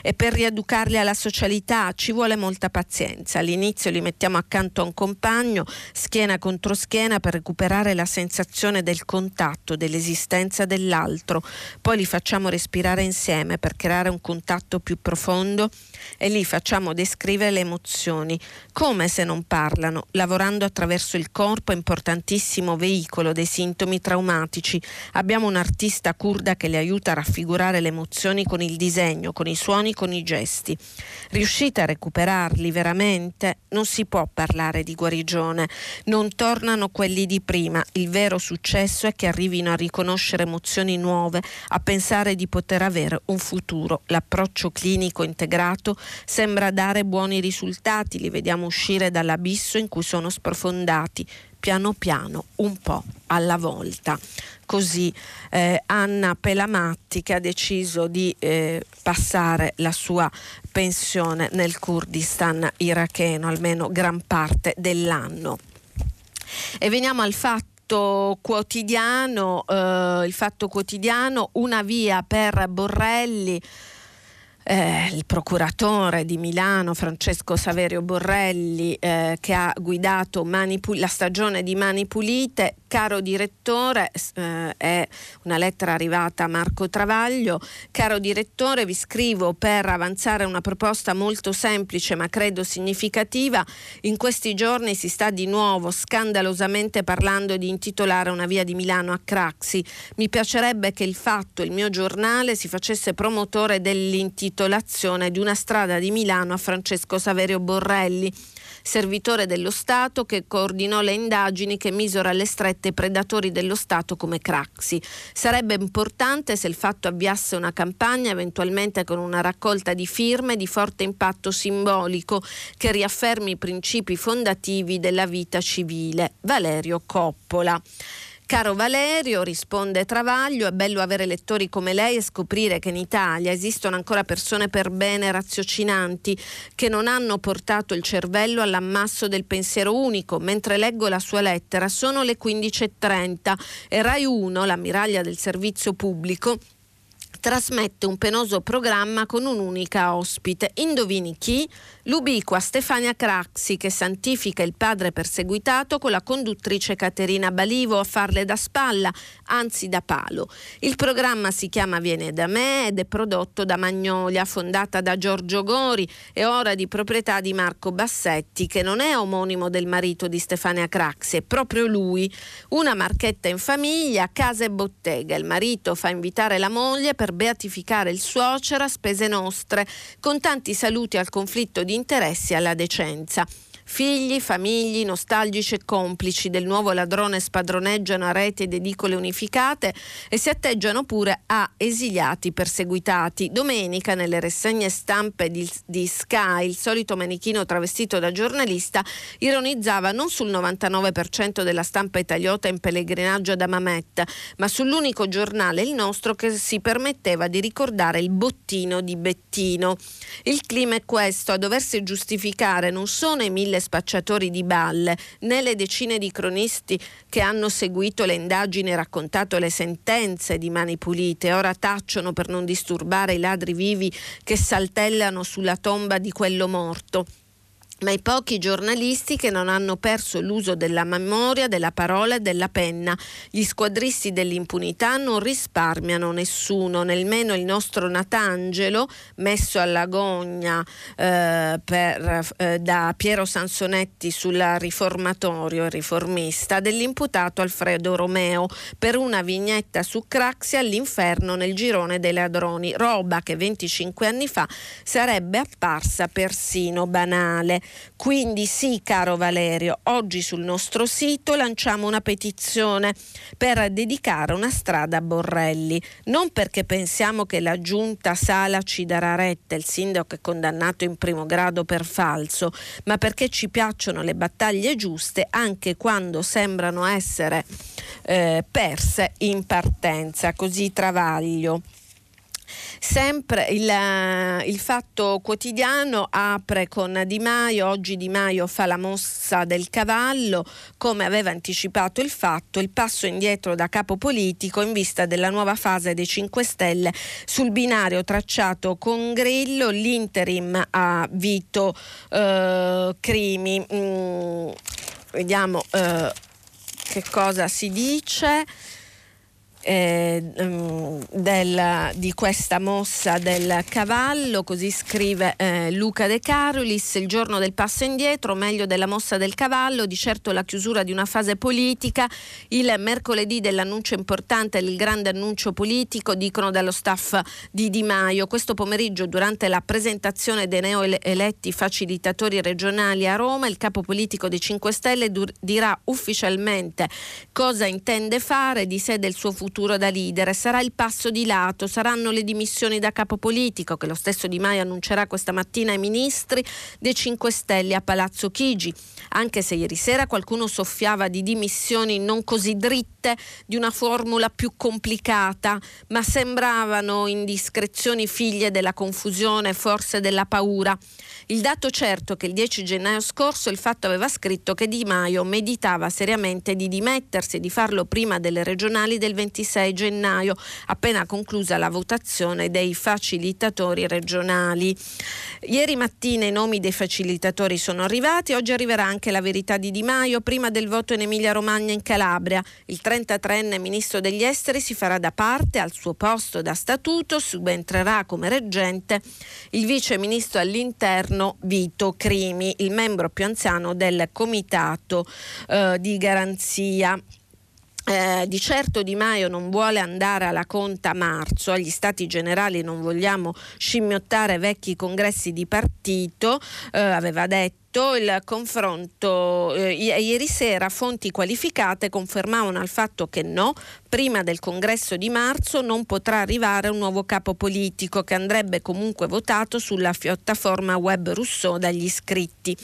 E per rieducarli alla socialità ci vuole molta pazienza. All'inizio li mettiamo accanto a un compagno, schiena contro schiena, per recuperare la sensazione del contatto, dell'esistenza dell'altro. Poi li facciamo respirare insieme per creare un contatto contatto più profondo, e lì facciamo descrivere le emozioni come se non parlano, lavorando attraverso il corpo, importantissimo veicolo dei sintomi traumatici. Abbiamo un'artista curda che le aiuta a raffigurare le emozioni con il disegno, con i suoni, con i gesti. Riuscite a recuperarli veramente? Non si può parlare di guarigione, non tornano quelli di prima. Il vero successo è che arrivino a riconoscere emozioni nuove, a pensare di poter avere un futuro. La L'approccio clinico integrato sembra dare buoni risultati, li vediamo uscire dall'abisso in cui sono sprofondati. piano piano, un po' alla volta. Così eh, Anna Pelamatti, che ha deciso di eh, passare la sua pensione nel Kurdistan iracheno, almeno gran parte dell'anno. E veniamo al fatto quotidiano, eh, il Fatto Quotidiano, una via per Borrelli. Eh, il procuratore di Milano Francesco Saverio Borrelli, eh, che ha guidato Mani Pul- la stagione di Mani Pulite. Caro direttore, eh, è una lettera arrivata a Marco Travaglio. Caro direttore, vi scrivo per avanzare una proposta molto semplice ma credo significativa. In questi giorni si sta di nuovo scandalosamente parlando di intitolare una via di Milano a Craxi. Mi piacerebbe che il Fatto, il mio giornale, si facesse promotore dell'intitolazione di una strada di Milano a Francesco Saverio Borrelli, servitore dello Stato che coordinò le indagini che misero alle strette predatori dello Stato come Craxi. Sarebbe importante se il Fatto avviasse una campagna, eventualmente con una raccolta di firme di forte impatto simbolico, che riaffermi i principi fondativi della vita civile. Valerio Coppola. Caro Valerio, risponde Travaglio, è bello avere lettori come lei e scoprire che in Italia esistono ancora persone per bene raziocinanti che non hanno portato il cervello all'ammasso del pensiero unico. Mentre leggo la sua lettera sono le quindici e trenta e Rai uno, l'ammiraglia del servizio pubblico, trasmette un penoso programma con un'unica ospite. Indovini chi? L'ubiqua Stefania Craxi, che santifica il padre perseguitato con la conduttrice Caterina Balivo a farle da spalla, anzi da palo. Il programma si chiama Viene da me ed è prodotto da Magnolia, fondata da Giorgio Gori e ora di proprietà di Marco Bassetti, che non è omonimo del marito di Stefania Craxi, è proprio lui. Una marchetta in famiglia, casa e bottega. Il marito fa invitare la moglie per beatificare il suocero a spese nostre, con tanti saluti al conflitto di interessi e alla decenza. Figli, famigli, nostalgici e complici del nuovo ladrone spadroneggiano a rete ed edicole unificate e si atteggiano pure a esiliati perseguitati. Domenica nelle rassegne stampe di, di Sky il solito manichino travestito da giornalista ironizzava non sul novantanove per cento della stampa italiota in pellegrinaggio da Mamet, ma sull'unico giornale, il nostro, che si permetteva di ricordare il bottino di Bettino. Il clima è questo: a doversi giustificare non sono i mille spacciatori di balle, né le decine di cronisti che hanno seguito le indagini e raccontato le sentenze di Mani Pulite. Ora tacciono per non disturbare i ladri vivi che saltellano sulla tomba di quello morto, ma i pochi giornalisti che non hanno perso l'uso della memoria, della parola e della penna. Gli squadristi dell'impunità non risparmiano nessuno, nemmeno il nostro Natangelo, messo all'agonia eh, per, eh, da Piero Sansonetti sul Riformatorio, riformista, dell'imputato Alfredo Romeo per una vignetta su Craxi all'inferno nel girone dei ladroni, roba che venticinque anni fa sarebbe apparsa persino banale. Quindi sì, caro Valerio, oggi sul nostro sito lanciamo una petizione per dedicare una strada a Borrelli, non perché pensiamo che la giunta Sala ci darà retta, il sindaco è condannato in primo grado per falso, ma perché ci piacciono le battaglie giuste anche quando sembrano essere eh, perse in partenza. Così Travaglio. Sempre il, il Fatto Quotidiano apre con Di Maio. Oggi Di Maio fa la mossa del cavallo, come aveva anticipato il Fatto, il passo indietro da capo politico in vista della nuova fase dei cinque Stelle sul binario tracciato con Grillo, l'interim a Vito eh, Crimi. Mm, vediamo eh, che cosa si dice. Eh, del, di questa mossa del cavallo, così scrive eh, Luca De Carolis. Il giorno del passo indietro, meglio della mossa del cavallo, di certo la chiusura di una fase politica, il mercoledì dell'annuncio importante, il grande annuncio politico, dicono dallo staff di Di Maio. Questo pomeriggio, durante la presentazione dei neoeletti facilitatori regionali a Roma, il capo politico dei cinque Stelle dur- dirà ufficialmente cosa intende fare di sé, del suo futuro futuro da leader, sarà il passo di lato, saranno le dimissioni da capo politico che lo stesso Di Maio annuncerà questa mattina ai ministri dei cinque Stelle a Palazzo Chigi, anche se ieri sera qualcuno soffiava di dimissioni non così dritte, di una formula più complicata, ma sembravano indiscrezioni figlie della confusione, forse della paura. Il dato certo è che il dieci gennaio scorso il Fatto aveva scritto che Di Maio meditava seriamente di dimettersi e di farlo prima delle regionali del ventisei gennaio, appena conclusa la votazione dei facilitatori regionali. Ieri mattina i nomi dei facilitatori sono arrivati, oggi arriverà anche la verità di Di Maio prima del voto in Emilia-Romagna e in Calabria. Il trentatreenne ministro degli esteri si farà da parte al suo posto da statuto, subentrerà come reggente il vice ministro all'interno Vito Crimi, il membro più anziano del comitato eh, di garanzia. Eh, di certo Di Maio non vuole andare alla conta a marzo, agli stati generali non vogliamo scimmiottare vecchi congressi di partito, eh, aveva detto. Il confronto eh, ieri sera fonti qualificate confermavano al fatto che no, prima del congresso di marzo non potrà arrivare un nuovo capo politico che andrebbe comunque votato sulla piattaforma web Rousseau dagli iscritti.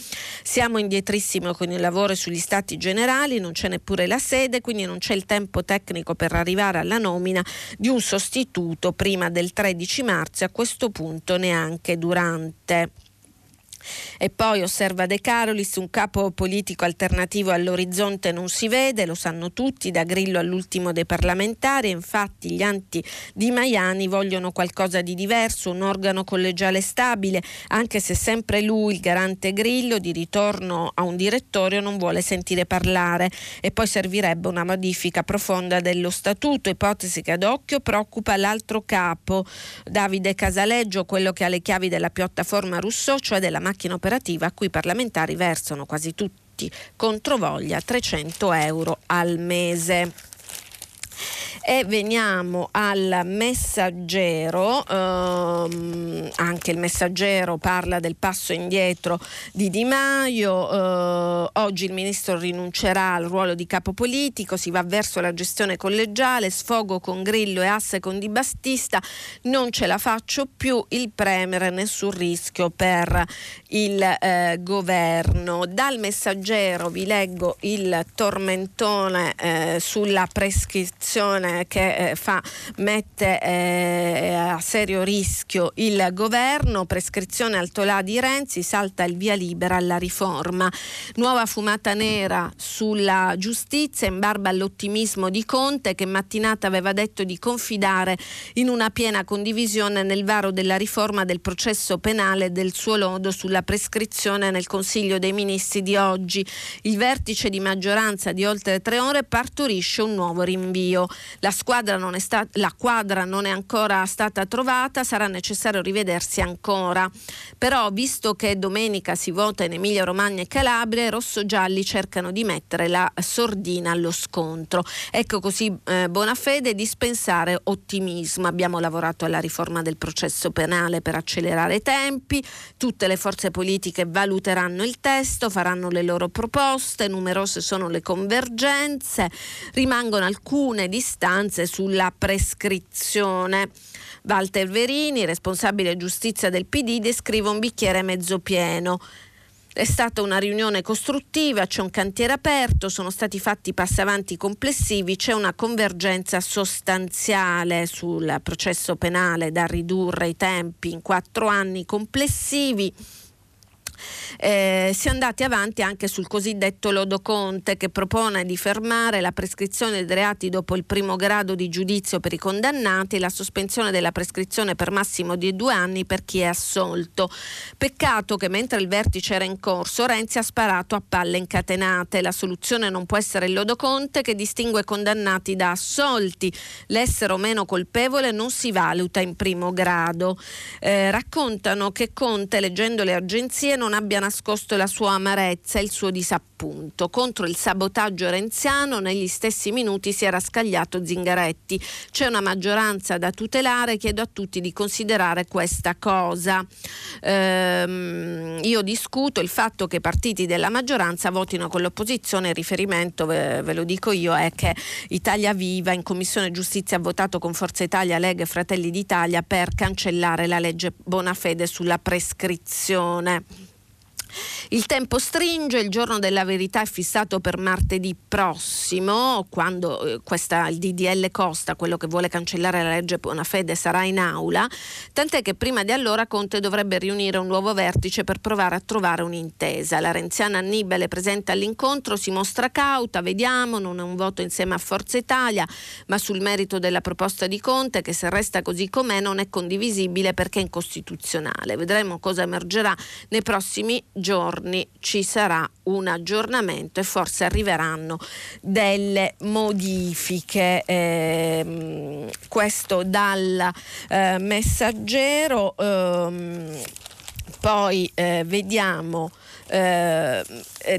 Siamo indietrissimo con il lavoro sugli stati generali, non c'è neppure la sede, quindi non c'è il tempo tecnico per arrivare alla nomina di un sostituto prima del tredici marzo, a questo punto neanche durante. E poi osserva De Carolis, un capo politico alternativo all'orizzonte non si vede, lo sanno tutti, da Grillo all'ultimo dei parlamentari. Infatti gli anti-dimaiani vogliono qualcosa di diverso, un organo collegiale stabile, anche se sempre lui, il garante Grillo, di ritorno a un direttorio non vuole sentire parlare. E poi servirebbe una modifica profonda dello statuto, ipotesi che ad occhio preoccupa l'altro capo, Davide Casaleggio, quello che ha le chiavi della piattaforma Rousseau, cioè della macchina operativa a cui i parlamentari versano quasi tutti controvoglia trecento euro al mese. E veniamo al Messaggero, ehm, anche il Messaggero parla del passo indietro di Di Maio, eh, oggi il ministro rinuncerà al ruolo di capo politico, si va verso la gestione collegiale, sfogo con Grillo e asse con Di Battista, non ce la faccio più, il Premier, nessun rischio per il eh, governo. Dal Messaggero vi leggo il tormentone eh, sulla prescrizione che eh, fa, mette eh, a serio rischio il governo, prescrizione altolà di Renzi, salta il via libera alla riforma, nuova fumata nera sulla giustizia in barba all'ottimismo di Conte, che mattinata aveva detto di confidare in una piena condivisione nel varo della riforma del processo penale e del suo lodo sulla prescrizione nel Consiglio dei Ministri di oggi. Il vertice di maggioranza di oltre tre ore partorisce un nuovo rinvio. La squadra non è sta- la quadra non è ancora stata trovata, sarà necessario rivedersi ancora. Però, visto che domenica si vota in Emilia-Romagna e Calabria, i rosso-gialli cercano di mettere la sordina allo scontro. Ecco così eh, Bonafede, dispensare ottimismo. Abbiamo lavorato alla riforma del processo penale per accelerare i tempi, tutte le forze politiche valuteranno il testo, faranno le loro proposte, numerose sono le convergenze, rimangono alcune distanze sulla prescrizione. Walter Verini, responsabile giustizia del P D, descrive un bicchiere mezzo pieno. È stata una riunione costruttiva, c'è un cantiere aperto, sono stati fatti passi avanti complessivi, c'è una convergenza sostanziale sul processo penale da ridurre i tempi in quattro anni complessivi. Eh, si è andati avanti anche sul cosiddetto lodo Conte, che propone di fermare la prescrizione dei reati dopo il primo grado di giudizio per i condannati e la sospensione della prescrizione per massimo di due anni per chi è assolto. Peccato che mentre il vertice era in corso Renzi ha sparato a palle incatenate. La soluzione non può essere il lodo Conte, che distingue condannati da assolti, l'essere o meno colpevole non si valuta in primo grado. Eh, raccontano che Conte, leggendo le agenzie, non non abbia nascosto la sua amarezza e il suo disappunto. Contro il sabotaggio renziano negli stessi minuti si era scagliato Zingaretti. C'è una maggioranza da tutelare, chiedo a tutti di considerare questa cosa. Ehm, io discuto il fatto che i partiti della maggioranza votino con l'opposizione. Il riferimento, ve, ve lo dico io, è che Italia Viva in Commissione Giustizia ha votato con Forza Italia, Lega e Fratelli d'Italia per cancellare la legge Bonafede sulla prescrizione. Il tempo stringe, il giorno della verità è fissato per martedì prossimo, quando eh, questa, il D D L Costa, quello che vuole cancellare la legge Bonafede, sarà in aula, tant'è che prima di allora Conte dovrebbe riunire un nuovo vertice per provare a trovare un'intesa. La renziana Annibale, presente all'incontro, si mostra cauta, vediamo, non è un voto insieme a Forza Italia, ma sul merito della proposta di Conte, che se resta così com'è non è condivisibile perché è incostituzionale. Vedremo cosa emergerà nei prossimi giorni, ci sarà un aggiornamento e forse arriveranno delle modifiche. Eh, questo dal eh, Messaggero. Eh, poi eh, vediamo eh,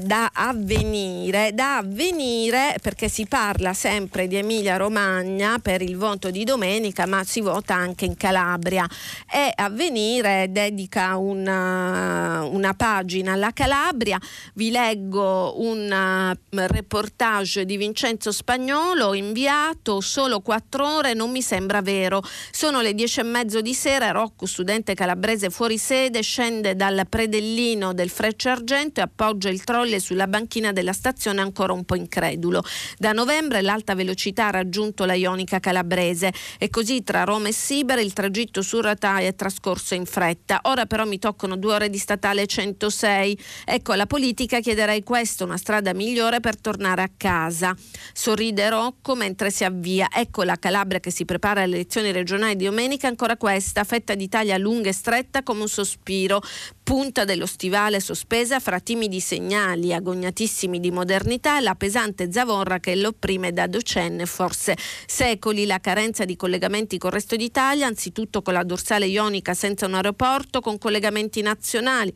da avvenire, da avvenire perché si parla sempre di Emilia-Romagna per il voto di domenica, ma si vota anche in Calabria, e Avvenire dedica una, una pagina alla Calabria. Vi leggo un reportage di Vincenzo Spagnolo inviato. Solo quattro ore, non mi sembra vero. Sono le dieci e mezzo di sera, Rocco, studente calabrese fuori sede, scende dal predellino del Freccia Argento e appoggia il trolley sulla banchina della stazione, ancora un po' incredulo. Da novembre l'alta velocità ha raggiunto la Ionica calabrese e così tra Roma e Sibere il tragitto su rotaia è trascorso in fretta. Ora però mi toccano due ore di statale centosei. Ecco, alla politica chiederei questo, una strada migliore per tornare a casa. Sorride Rocco mentre si avvia. Ecco la Calabria che si prepara alle elezioni regionali di domenica, ancora questa, fetta d'Italia lunga e stretta come un sospiro, punta dello stivale sospesa fra timidi segnali agognatissimi di modernità e la pesante zavorra che l'opprime da docenne, forse secoli. La carenza di collegamenti col resto d'Italia, anzitutto con la dorsale ionica senza un aeroporto, con collegamenti nazionali.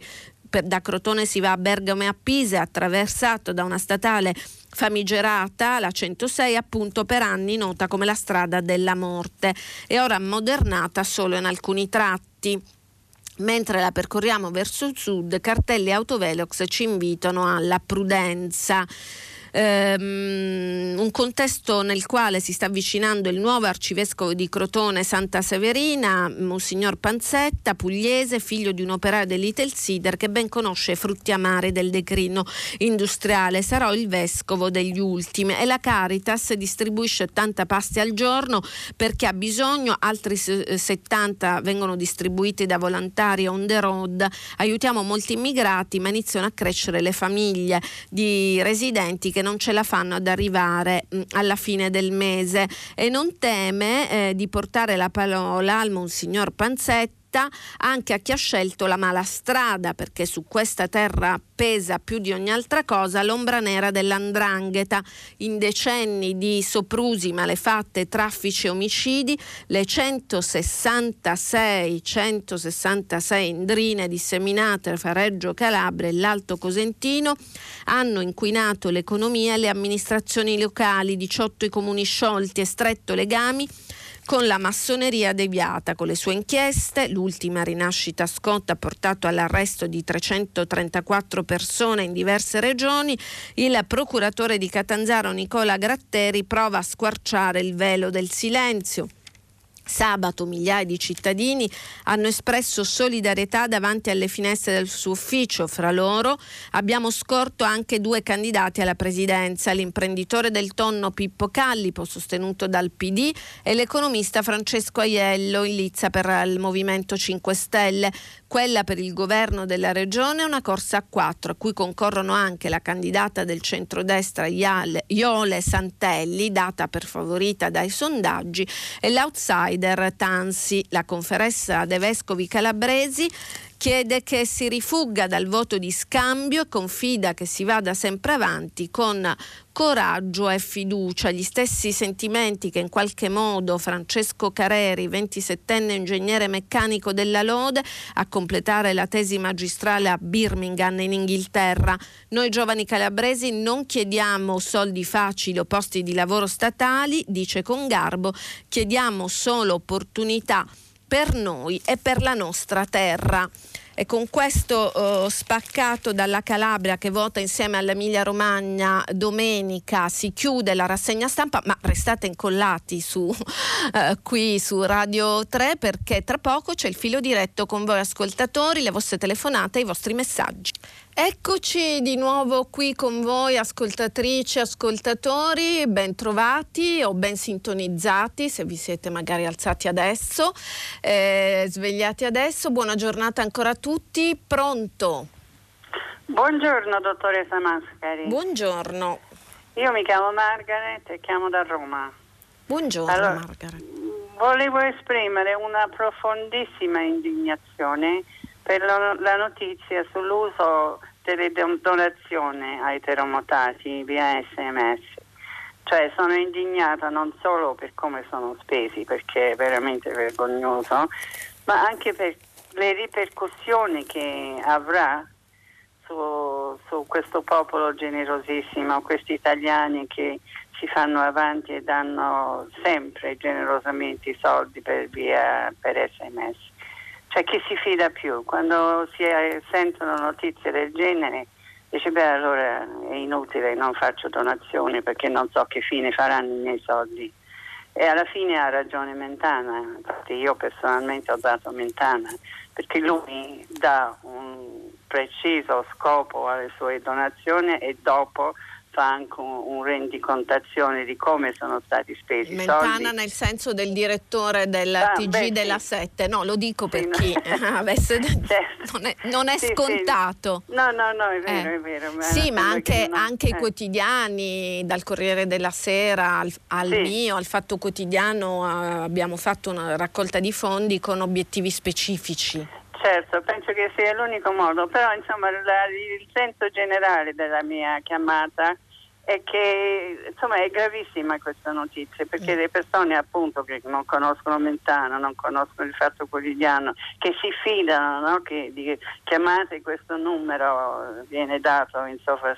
Per, da Crotone si va a Bergamo e a Pisa, attraversato da una statale famigerata, la centosei, appunto per anni nota come la strada della morte, e ora ammodernata solo in alcuni tratti. Mentre la percorriamo verso sud, cartelli autovelox ci invitano alla prudenza. Um, un contesto nel quale si sta avvicinando il nuovo arcivescovo di Crotone, Santa Severina, Monsignor Panzetta, pugliese, figlio di un operaio dell'Italsider che ben conosce i frutti amari del declino industriale. Sarò il vescovo degli ultimi. E la Caritas distribuisce ottanta pasti al giorno per chi ha bisogno, altri settanta vengono distribuiti da volontari on the road. Aiutiamo molti immigrati, ma iniziano a crescere le famiglie di residenti che non ce la fanno ad arrivare alla fine del mese, e non teme eh, di portare la parola al Monsignor Panzetta anche a chi ha scelto la mala strada, perché su questa terra pesa più di ogni altra cosa l'ombra nera dell'andrangheta. In decenni di soprusi, malefatte, traffici e omicidi, le centosessantasei indrine disseminate fra Reggio Calabria e l'Alto Cosentino hanno inquinato l'economia e le amministrazioni locali, diciotto i comuni sciolti e stretto legami con la massoneria deviata, con le sue inchieste. L'ultima, Rinascita Scott, ha portato all'arresto di trecentotrentaquattro persone in diverse regioni. Il procuratore di Catanzaro Nicola Gratteri prova a squarciare il velo del silenzio. Sabato migliaia di cittadini hanno espresso solidarietà davanti alle finestre del suo ufficio. Fra loro abbiamo scorto anche due candidati alla presidenza, l'imprenditore del tonno Pippo Callipo, sostenuto dal P D, e l'economista Francesco Aiello, in lizza per il Movimento cinque Stelle. Quella per il governo della regione è una corsa a quattro, a cui concorrono anche la candidata del centrodestra Iole Santelli, data per favorita dai sondaggi, e l'outsider Tansi. La conferenza dei vescovi calabresi chiede che si rifugga dal voto di scambio e confida che si vada sempre avanti con coraggio e fiducia, gli stessi sentimenti che in qualche modo Francesco Careri, ventisettenne ingegnere meccanico della Lode, a completare la tesi magistrale a Birmingham in Inghilterra. Noi giovani calabresi non chiediamo soldi facili o posti di lavoro statali, dice con garbo, chiediamo solo opportunità per noi e per la nostra terra. E con questo eh, spaccato dalla Calabria, che vota insieme all'Emilia-Romagna domenica, si chiude la rassegna stampa, ma restate incollati su, eh, qui su Radio tre, perché tra poco c'è il filo diretto con voi ascoltatori, le vostre telefonate e i vostri messaggi. Eccoci di nuovo qui con voi ascoltatrici, ascoltatori, ben trovati o ben sintonizzati se vi siete magari alzati adesso, eh, svegliati adesso. Buona giornata ancora a tutti. Pronto? Buongiorno dottoressa Mascari. Buongiorno. Io mi chiamo Margaret e chiamo da Roma. Buongiorno, allora, Margaret. Volevo esprimere una profondissima indignazione per la notizia sull'uso delle donazioni ai terremotati via esse emme esse. Cioè sono indignata non solo per come sono spesi, perché è veramente vergognoso, ma anche per le ripercussioni che avrà su, su questo popolo generosissimo, questi italiani che si fanno avanti e danno sempre generosamente i soldi per via per esse emme esse. Cioè chi si fida più? Quando si sentono notizie del genere dice beh, allora è inutile, non faccio donazioni perché non so che fine faranno i miei soldi. E alla fine ha ragione Mentana, infatti io personalmente ho dato Mentana perché lui dà un preciso scopo alle sue donazioni e dopo fa anche un, un rendicontazione di come sono stati spesi i soldi. Mentana nel senso del direttore del ah, T G beh, della sì. sette, no, lo dico per sì, chi no. avesse certo. non è, non è sì, scontato. Sì. No, no, no, è vero, eh. è vero. Ma sì, ma anche, non... anche eh. i quotidiani, dal Corriere della Sera al, al sì. mio, al Fatto Quotidiano, eh, abbiamo fatto una raccolta di fondi con obiettivi specifici. Certo, penso che sia l'unico modo, però insomma la, il senso generale della mia chiamata è che insomma è gravissima questa notizia, perché le persone appunto che non conoscono Mentana, non conoscono il Fatto Quotidiano, che si fidano, no? Che di, chiamate questo numero, viene dato in sopra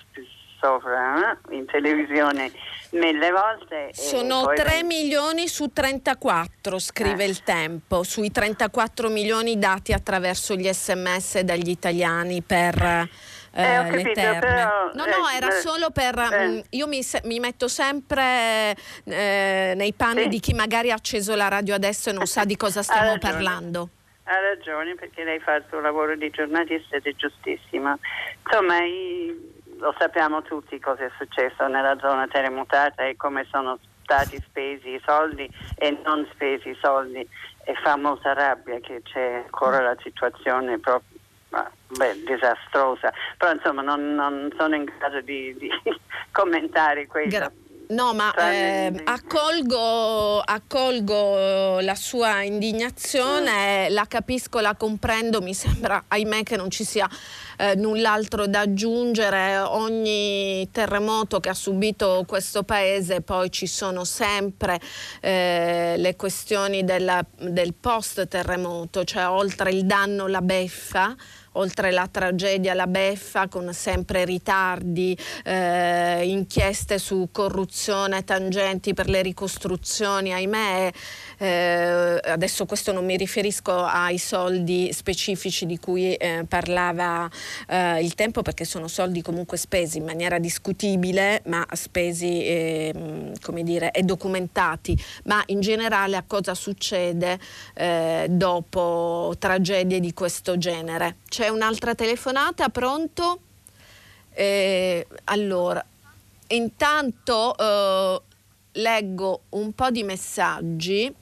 sopra in televisione mille volte. Sono poi... tre milioni su trentaquattro, scrive eh. Il Tempo, sui trentaquattro milioni dati attraverso gli esse emme esse dagli italiani per... Eh, ho capito, però, no, no, era eh, solo per... Eh. Mh, io mi, se, mi metto sempre eh, nei panni sì. di chi magari ha acceso la radio adesso e non sa di cosa stiamo parlando. Ha ragione, perché lei fa il suo lavoro di giornalista ed è giustissima. Insomma, i... lo sappiamo tutti cosa è successo nella zona terremotata e come sono stati spesi i soldi e non spesi i soldi, e fa molta rabbia che c'è ancora la situazione proprio beh, disastrosa, però insomma non, non sono in grado di, di commentare questo. Gra- No, ma eh, accolgo, accolgo la sua indignazione, la capisco, la comprendo, mi sembra, ahimè, che non ci sia eh, null'altro da aggiungere. Ogni terremoto che ha subito questo paese, poi ci sono sempre eh, le questioni del, del post-terremoto, cioè oltre il danno la beffa, oltre la tragedia, la beffa, con sempre ritardi, eh, inchieste su corruzione, tangenti per le ricostruzioni, ahimè. Eh, adesso questo non mi riferisco ai soldi specifici di cui eh, parlava eh, Il Tempo, perché sono soldi comunque spesi in maniera discutibile, ma spesi eh, come dire, e documentati, ma in generale a cosa succede eh, dopo tragedie di questo genere. C'è un'altra telefonata, pronto? Eh, allora, intanto eh, leggo un po' di messaggi.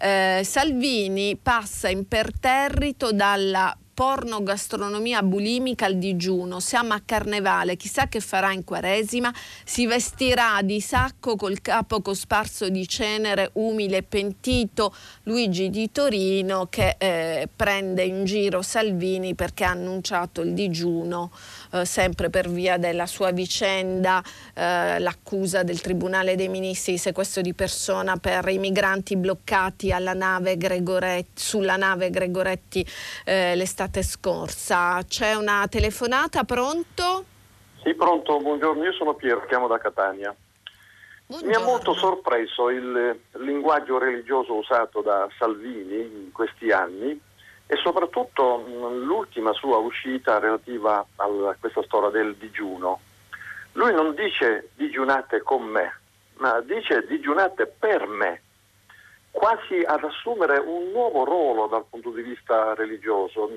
Eh, Salvini passa imperterrito dalla pornogastronomia bulimica al digiuno, siamo a Carnevale, chissà che farà in Quaresima, si vestirà di sacco col capo cosparso di cenere, umile e pentito Luigi di Torino che eh, prende in giro Salvini perché ha annunciato il digiuno eh, sempre per via della sua vicenda, eh, l'accusa del Tribunale dei Ministri di sequestro di persona per i migranti bloccati alla nave Gregoretti, sulla nave Gregoretti eh, l'estate scorsa. C'è una telefonata, pronto? Sì, pronto, buongiorno, io sono Piero, chiamo da Catania. Buongiorno. Mi ha molto sorpreso il linguaggio religioso usato da Salvini in questi anni e soprattutto l'ultima sua uscita relativa a questa storia del digiuno. Lui non dice digiunate con me, ma dice digiunate per me, quasi ad assumere un nuovo ruolo dal punto di vista religioso,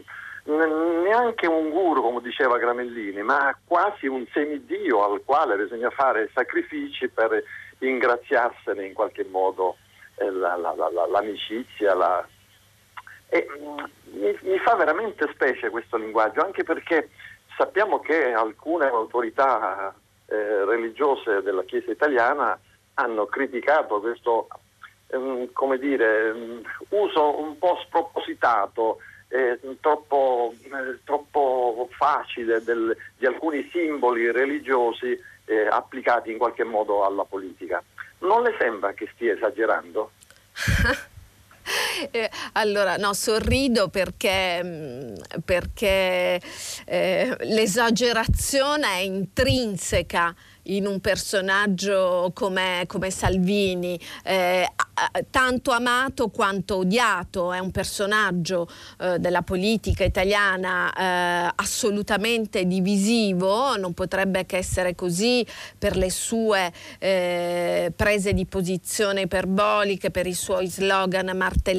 neanche un guru come diceva Gramellini, ma quasi un semidio al quale bisogna fare sacrifici per ingraziarsene in qualche modo eh, la, la, la, l'amicizia. La... E, mi, mi fa veramente specie questo linguaggio, anche perché sappiamo che alcune autorità eh, religiose della Chiesa italiana hanno criticato questo come dire uso un po' spropositato eh, troppo, eh, troppo facile del, di alcuni simboli religiosi eh, applicati in qualche modo alla politica. Non le sembra che stia esagerando? Eh, allora no, sorrido perché, perché eh, l'esagerazione è intrinseca in un personaggio come, come Salvini, eh, tanto amato quanto odiato. È un personaggio eh, della politica italiana eh, assolutamente divisivo, non potrebbe che essere così per le sue eh, prese di posizione iperboliche, per i suoi slogan martellanti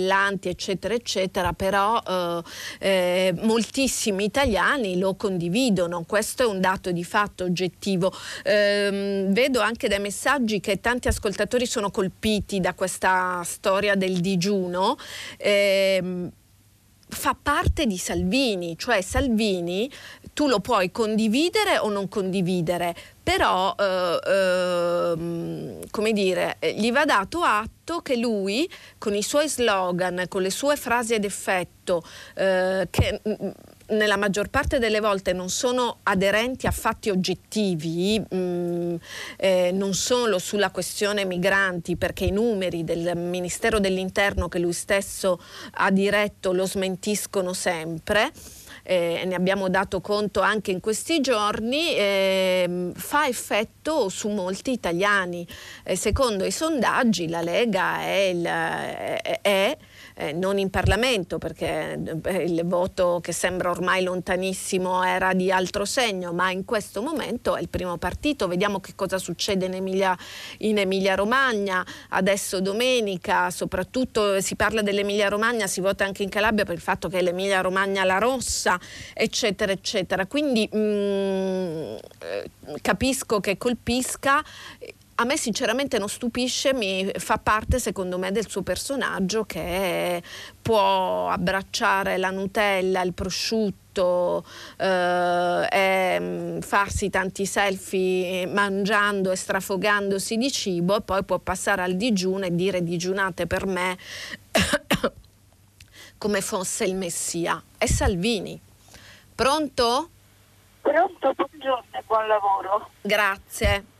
eccetera eccetera, però eh, eh, moltissimi italiani lo condividono, questo è un dato di fatto oggettivo. Eh, Vedo anche dai messaggi che tanti ascoltatori sono colpiti da questa storia del digiuno. Eh, fa parte di Salvini, cioè Salvini tu lo puoi condividere o non condividere, però eh, eh, come dire, gli va dato atto che lui con i suoi slogan, con le sue frasi ad effetto eh, che nella maggior parte delle volte non sono aderenti a fatti oggettivi, mh, eh, non solo sulla questione migranti, perché i numeri del Ministero dell'Interno che lui stesso ha diretto lo smentiscono sempre, eh, ne abbiamo dato conto anche in questi giorni, eh, fa effetto su molti italiani. Eh, secondo i sondaggi la Lega è... Il, è, è Eh, non in Parlamento, perché eh, il voto che sembra ormai lontanissimo era di altro segno, ma in questo momento è il primo partito. Vediamo che cosa succede in Emilia, in Emilia-Romagna adesso domenica, soprattutto si parla dell'Emilia-Romagna, si vota anche in Calabria per il fatto che è l'Emilia-Romagna la rossa eccetera eccetera, quindi mh, capisco che colpisca. A me sinceramente non stupisce, mi fa parte secondo me del suo personaggio, che può abbracciare la Nutella, il prosciutto, eh, e farsi tanti selfie mangiando e strafogandosi di cibo, e poi può passare al digiuno e dire digiunate per me come fosse il Messia. È Salvini. Pronto? Pronto, buongiorno e buon lavoro. Grazie.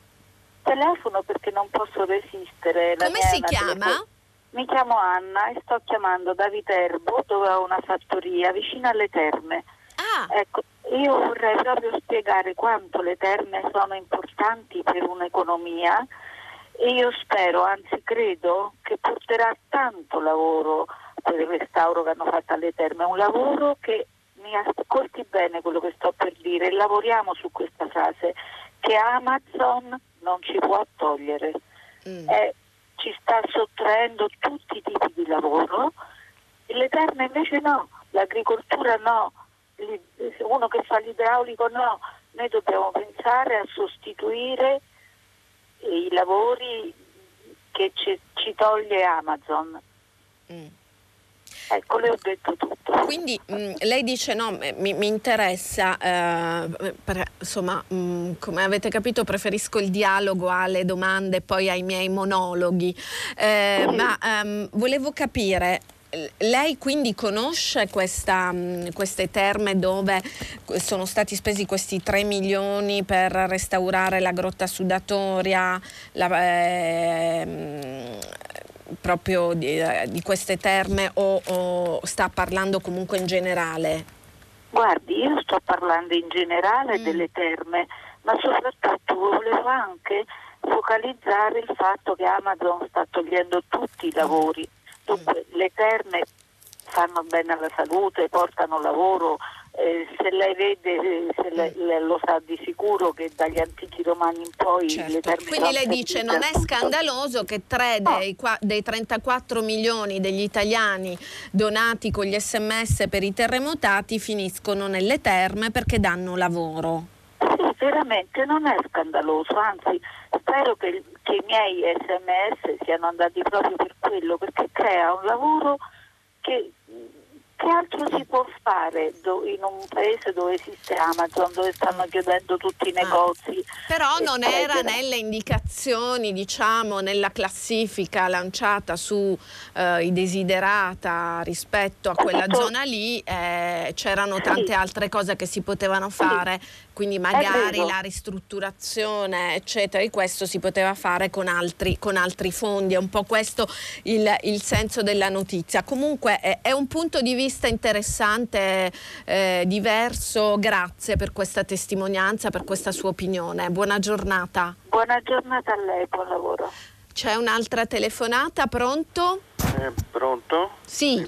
Telefono perché non posso resistere. La Come si chiama? Telefo- mi chiamo Anna e sto chiamando da Viterbo, dove ho una fattoria vicino alle terme. Ah. Ecco, io vorrei proprio spiegare quanto le terme sono importanti per un'economia, e io spero, anzi credo, che porterà tanto lavoro per il restauro che hanno fatto alle terme, un lavoro che, mi ascolti bene quello che sto per dire, lavoriamo su questa frase, che Amazon non ci può togliere, mm. eh, ci sta sottraendo tutti i tipi di lavoro, e le terme invece no, l'agricoltura no, uno che fa l'idraulico no, noi dobbiamo pensare a sostituire i lavori che ci, ci toglie Amazon. Mm. Ecco, le ho detto tutto. Quindi mh, lei dice no, mi, mi interessa, eh, per, insomma, mh, come avete capito preferisco il dialogo alle domande e poi ai miei monologhi, eh, sì. Ma um, volevo capire, lei quindi conosce questa, mh, queste terme dove sono stati spesi questi tre milioni per restaurare la grotta sudatoria, la... Eh, mh, proprio di, di queste terme, o, o sta parlando comunque in generale? Guardi, io sto parlando in generale mm. delle terme, ma soprattutto volevo anche focalizzare il fatto che Amazon sta togliendo tutti i lavori. Dunque mm. le terme fanno bene alla salute, portano lavoro, eh, se lei vede, se lei, lei lo sa di sicuro che dagli antichi romani in poi, certo, le terme. Quindi lei dice non è scandaloso che tre dei, no. dei trentaquattro milioni degli italiani donati con gli sms per i terremotati finiscono nelle terme perché danno lavoro. Sì, veramente non è scandaloso, anzi spero che, che i miei sms siano andati proprio per quello, perché crea un lavoro che... Che altro si può fare in un paese dove esiste Amazon, dove stanno chiudendo tutti i negozi? Ah, però non era nelle indicazioni, diciamo, nella classifica lanciata su eh, i desiderata rispetto a quella esatto. zona lì, eh, c'erano tante sì. altre cose che si potevano fare, sì. quindi magari la ristrutturazione, eccetera, e questo si poteva fare con altri, con altri fondi. È un po' questo il, il senso della notizia. Comunque è, è un punto di vista interessante, eh, diverso. Grazie per questa testimonianza, per questa sua opinione. Buona giornata. Buona giornata a lei, buon lavoro. C'è un'altra telefonata, pronto? Eh, pronto? Sì.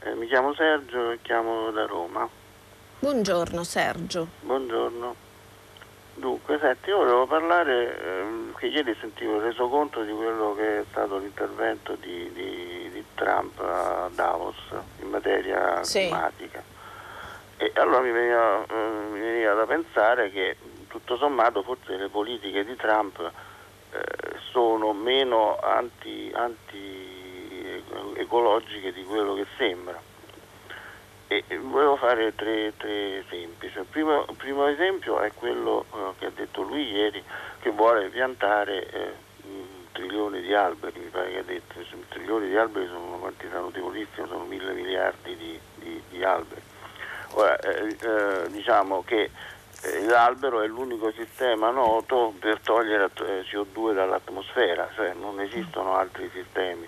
Eh, mi chiamo Sergio e chiamo da Roma. Buongiorno Sergio. Buongiorno. Dunque, senti, io volevo parlare, eh, che ieri sentivo il resoconto di quello che è stato l'intervento di, di, di Trump a Davos in materia sì. climatica. E allora mi veniva, eh, mi veniva da pensare che tutto sommato forse le politiche di Trump eh, sono meno anti, anti ecologiche di quello che sembra. E volevo fare tre, tre esempi. Cioè, il primo, primo esempio è quello eh, che ha detto lui ieri, che vuole piantare eh, un trilione di alberi, mi pare che ha detto. Cioè, un trilione di alberi sono una quantità notevolissima, sono mille miliardi di, di, di alberi. Ora, eh, eh, diciamo che eh, l'albero è l'unico sistema noto per togliere eh, C O due dall'atmosfera, cioè non esistono altri sistemi.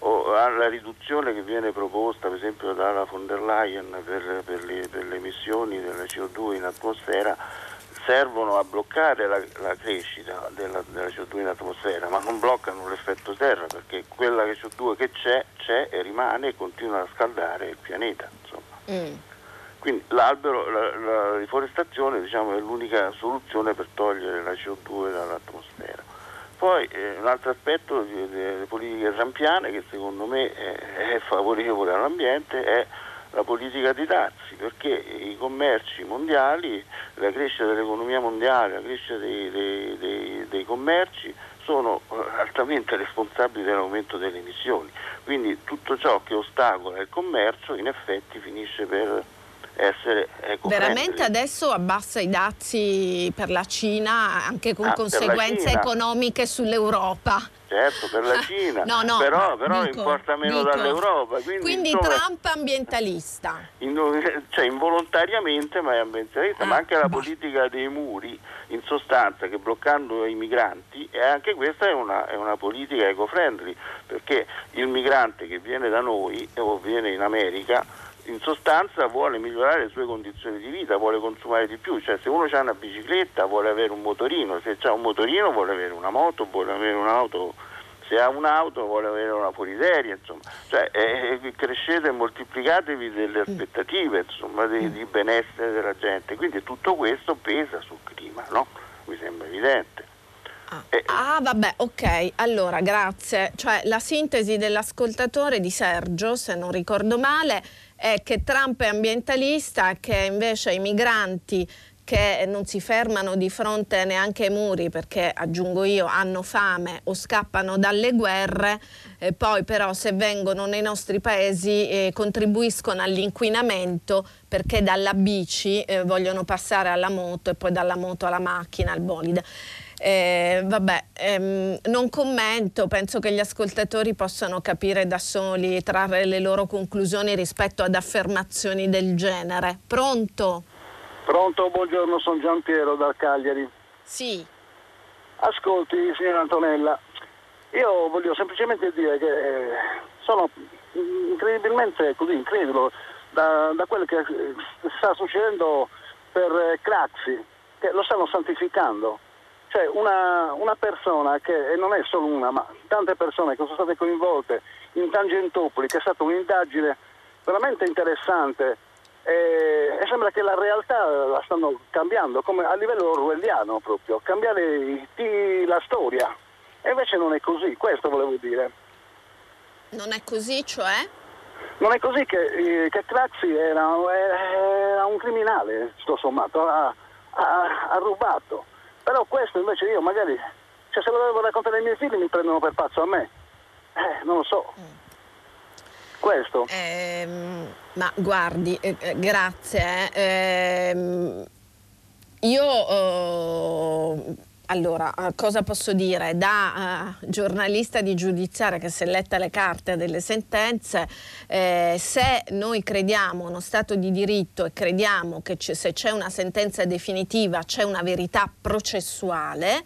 O alla riduzione che viene proposta per esempio dalla von der Leyen per, per, le, per le emissioni della C O due in atmosfera servono a bloccare la, la crescita della, della C O due in atmosfera, ma non bloccano l'effetto serra, perché quella C O due che c'è, c'è e rimane e continua a scaldare il pianeta, insomma. Mm. Quindi l'albero, la, la riforestazione, diciamo, è l'unica soluzione per togliere la C O due dall'atmosfera. Poi eh, un altro aspetto delle politiche trampiane che secondo me è, è favorevole all'ambiente è la politica di dazi, perché i commerci mondiali, la crescita dell'economia mondiale, la crescita dei, dei, dei, dei commerci sono altamente responsabili dell'aumento delle emissioni, quindi tutto ciò che ostacola il commercio in effetti finisce per essere veramente adesso abbassa i dazi per la Cina, anche con ah, conseguenze economiche sull'Europa. Certo, per la Cina, no, no, però, però dico, importa meno dico. dall'Europa. Quindi, quindi insomma, Trump ambientalista. In, cioè involontariamente, ma è ambientalista, ah, ma anche la boh. politica dei muri, in sostanza, che bloccando i migranti, e anche questa è una, è una politica eco-friendly, perché il migrante che viene da noi o viene in America in sostanza vuole migliorare le sue condizioni di vita, vuole consumare di più, cioè se uno ha una bicicletta vuole avere un motorino, se ha un motorino vuole avere una moto, vuole avere un'auto, se ha un'auto vuole avere una fuoriserie, insomma, cioè eh, crescete e moltiplicatevi delle aspettative, insomma, di, di benessere della gente, quindi tutto questo pesa sul clima, no? Mi sembra evidente. Ah. Eh. ah vabbè, ok, allora grazie, cioè la sintesi dell'ascoltatore, di Sergio se non ricordo male, è che Trump è ambientalista, che invece i migranti che non si fermano di fronte neanche ai muri, perché aggiungo io hanno fame o scappano dalle guerre, e poi però se vengono nei nostri paesi eh, contribuiscono all'inquinamento, perché dalla bici eh, vogliono passare alla moto e poi dalla moto alla macchina, al bolide. Eh, vabbè, ehm, non commento, penso che gli ascoltatori possano capire da soli, trarre le loro conclusioni rispetto ad affermazioni del genere. Pronto? Pronto, buongiorno, sono Giampiero dal Cagliari. Sì. Ascolti, signora Antonella, io voglio semplicemente dire che sono incredibilmente così incredulo da, da quello che sta succedendo per Craxi, che lo stanno santificando. Cioè una, una persona che, e non è solo una, ma tante persone che sono state coinvolte in Tangentopoli, che è stata un'indagine veramente interessante, e sembra che la realtà la stanno cambiando come a livello orwelliano, proprio cambiare i, i, la storia, e invece non è così, questo volevo dire. Non è così, cioè? Non è così che, che Craxi era, era un criminale, tutto sommato, ha, ha, ha rubato, però questo invece io magari, cioè, se lo devo raccontare ai miei figli mi prendono per pazzo a me, eh, non lo so. Mm. Questo. Eh, ma guardi, eh, grazie. Eh, io, eh, allora, cosa posso dire? Da eh, giornalista di giudiziaria che si è letta le carte delle sentenze, eh, se noi crediamo a uno Stato di diritto e crediamo che se c'è una sentenza definitiva c'è una verità processuale,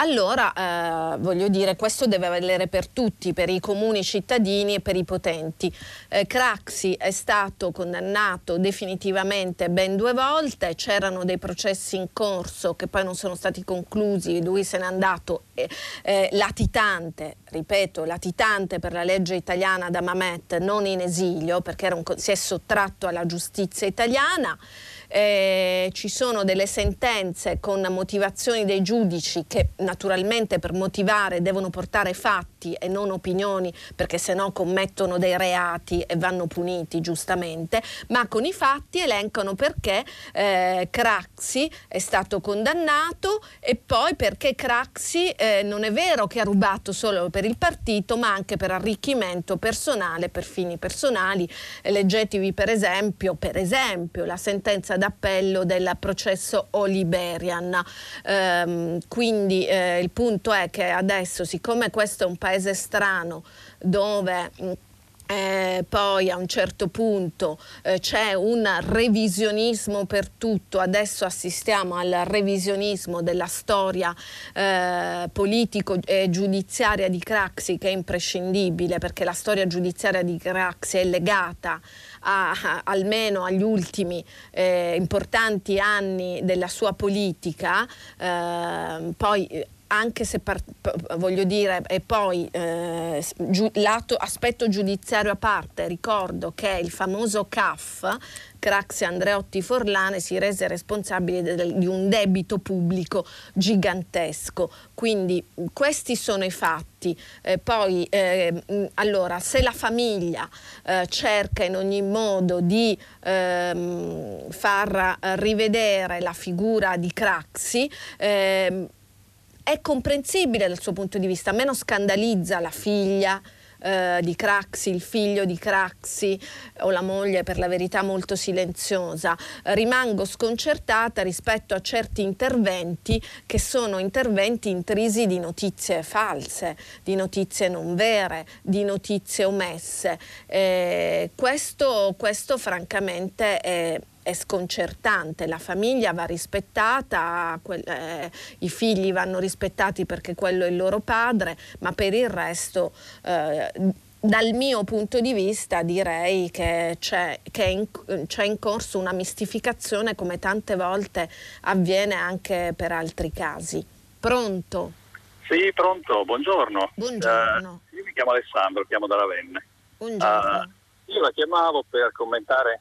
allora, eh, voglio dire, questo deve valere per tutti, per i comuni cittadini e per i potenti. Eh, Craxi è stato condannato definitivamente ben due volte, c'erano dei processi in corso che poi non sono stati conclusi, lui se n'è andato eh, eh, latitante, ripeto, latitante per la legge italiana da Mamet, non in esilio, perché era un, si è sottratto alla giustizia italiana. Eh, ci sono delle sentenze con motivazioni dei giudici che naturalmente per motivare devono portare fatti e non opinioni, perché sennò commettono dei reati e vanno puniti giustamente, ma con i fatti elencano perché eh, Craxi è stato condannato e poi perché Craxi eh, non è vero che ha rubato solo per il partito, ma anche per arricchimento personale, per fini personali. Leggetevi per esempio, per esempio la sentenza d'appello del processo Oliverian. Ehm, quindi eh, il punto è che adesso, siccome questo è un paese strano dove eh, poi a un certo punto eh, c'è un revisionismo per tutto, adesso assistiamo al revisionismo della storia eh, politico e giudiziaria di Craxi, che è imprescindibile, perché la storia giudiziaria di Craxi è legata A, a, almeno agli ultimi eh, importanti anni della sua politica, eh, poi anche se par, voglio dire, e poi eh, giu, lato, aspetto giudiziario a parte, ricordo che il famoso C A F, Craxi Andreotti Forlane, si rese responsabile di un debito pubblico gigantesco. Quindi questi sono i fatti. Eh, poi eh, allora, se la famiglia eh, cerca in ogni modo di eh, far rivedere la figura di Craxi, eh, è comprensibile dal suo punto di vista, a me non scandalizza la figlia Eh, di Craxi, il figlio di Craxi o la moglie, per la verità molto silenziosa. Eh, rimango sconcertata rispetto a certi interventi che sono interventi intrisi di notizie false, di notizie non vere, di notizie omesse. Eh, questo, questo francamente è... è sconcertante. La famiglia va rispettata, eh, i figli vanno rispettati perché quello è il loro padre, ma per il resto eh, dal mio punto di vista direi che c'è in, in corso una mistificazione, come tante volte avviene anche per altri casi. Pronto? Sì, pronto, buongiorno. Buongiorno. Uh, io mi chiamo Alessandro, chiamo da Ravenne. Buongiorno. Uh, io la chiamavo per commentare,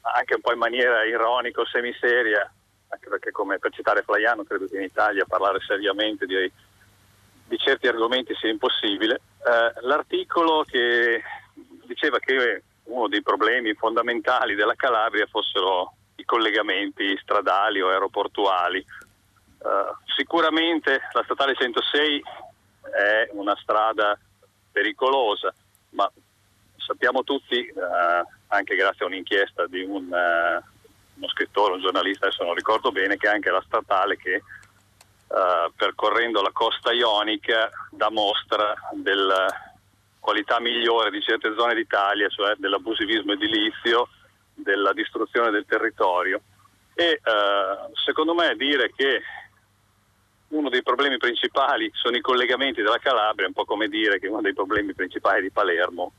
anche un po' in maniera ironico, semiseria, anche perché, come per citare Flaiano, credo che in Italia parlare seriamente di, di certi argomenti sia impossibile, eh, l'articolo che diceva che uno dei problemi fondamentali della Calabria fossero i collegamenti stradali o aeroportuali. Uh, sicuramente la statale centosei è una strada pericolosa, ma sappiamo tutti, uh, anche grazie a un'inchiesta di un, uh, uno scrittore, un giornalista, adesso non ricordo bene, che anche la statale che uh, percorrendo la costa ionica dà mostra della qualità migliore di certe zone d'Italia, cioè dell'abusivismo edilizio, della distruzione del territorio. E uh, secondo me dire che uno dei problemi principali sono i collegamenti della Calabria è un po' come dire che uno dei problemi principali di Palermo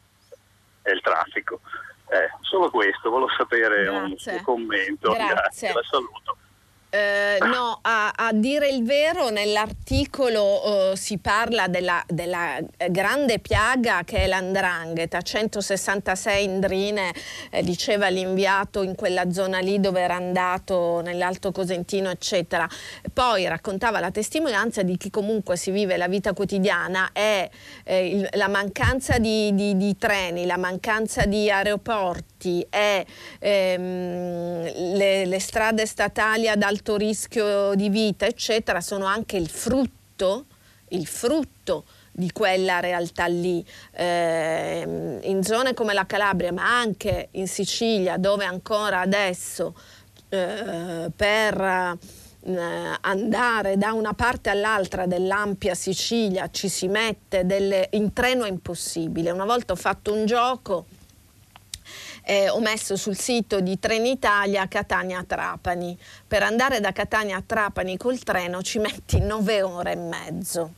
è il traffico. Eh, solo questo, volevo sapere un, un commento. Grazie, Grazie la saluto. Eh, no, a, a dire il vero nell'articolo eh, si parla della, della grande piaga che è l'andrangheta, centosessantasei indrine, eh, diceva l'inviato, in quella zona lì dove era andato nell'Alto Cosentino eccetera. Poi raccontava la testimonianza di chi comunque si vive la vita quotidiana e eh, il, la mancanza di, di, di treni, la mancanza di aeroporti e ehm, le, le strade statali ad alto rischio di vita eccetera sono anche il frutto il frutto di quella realtà lì, eh, in zone come la Calabria ma anche in Sicilia, dove ancora adesso eh, per eh, andare da una parte all'altra dell'ampia Sicilia ci si mette delle, in treno è impossibile. Una volta ho fatto un gioco, Eh, ho messo sul sito di Trenitalia Catania-Trapani. Per andare da Catania a Trapani col treno ci metti nove ore e mezzo.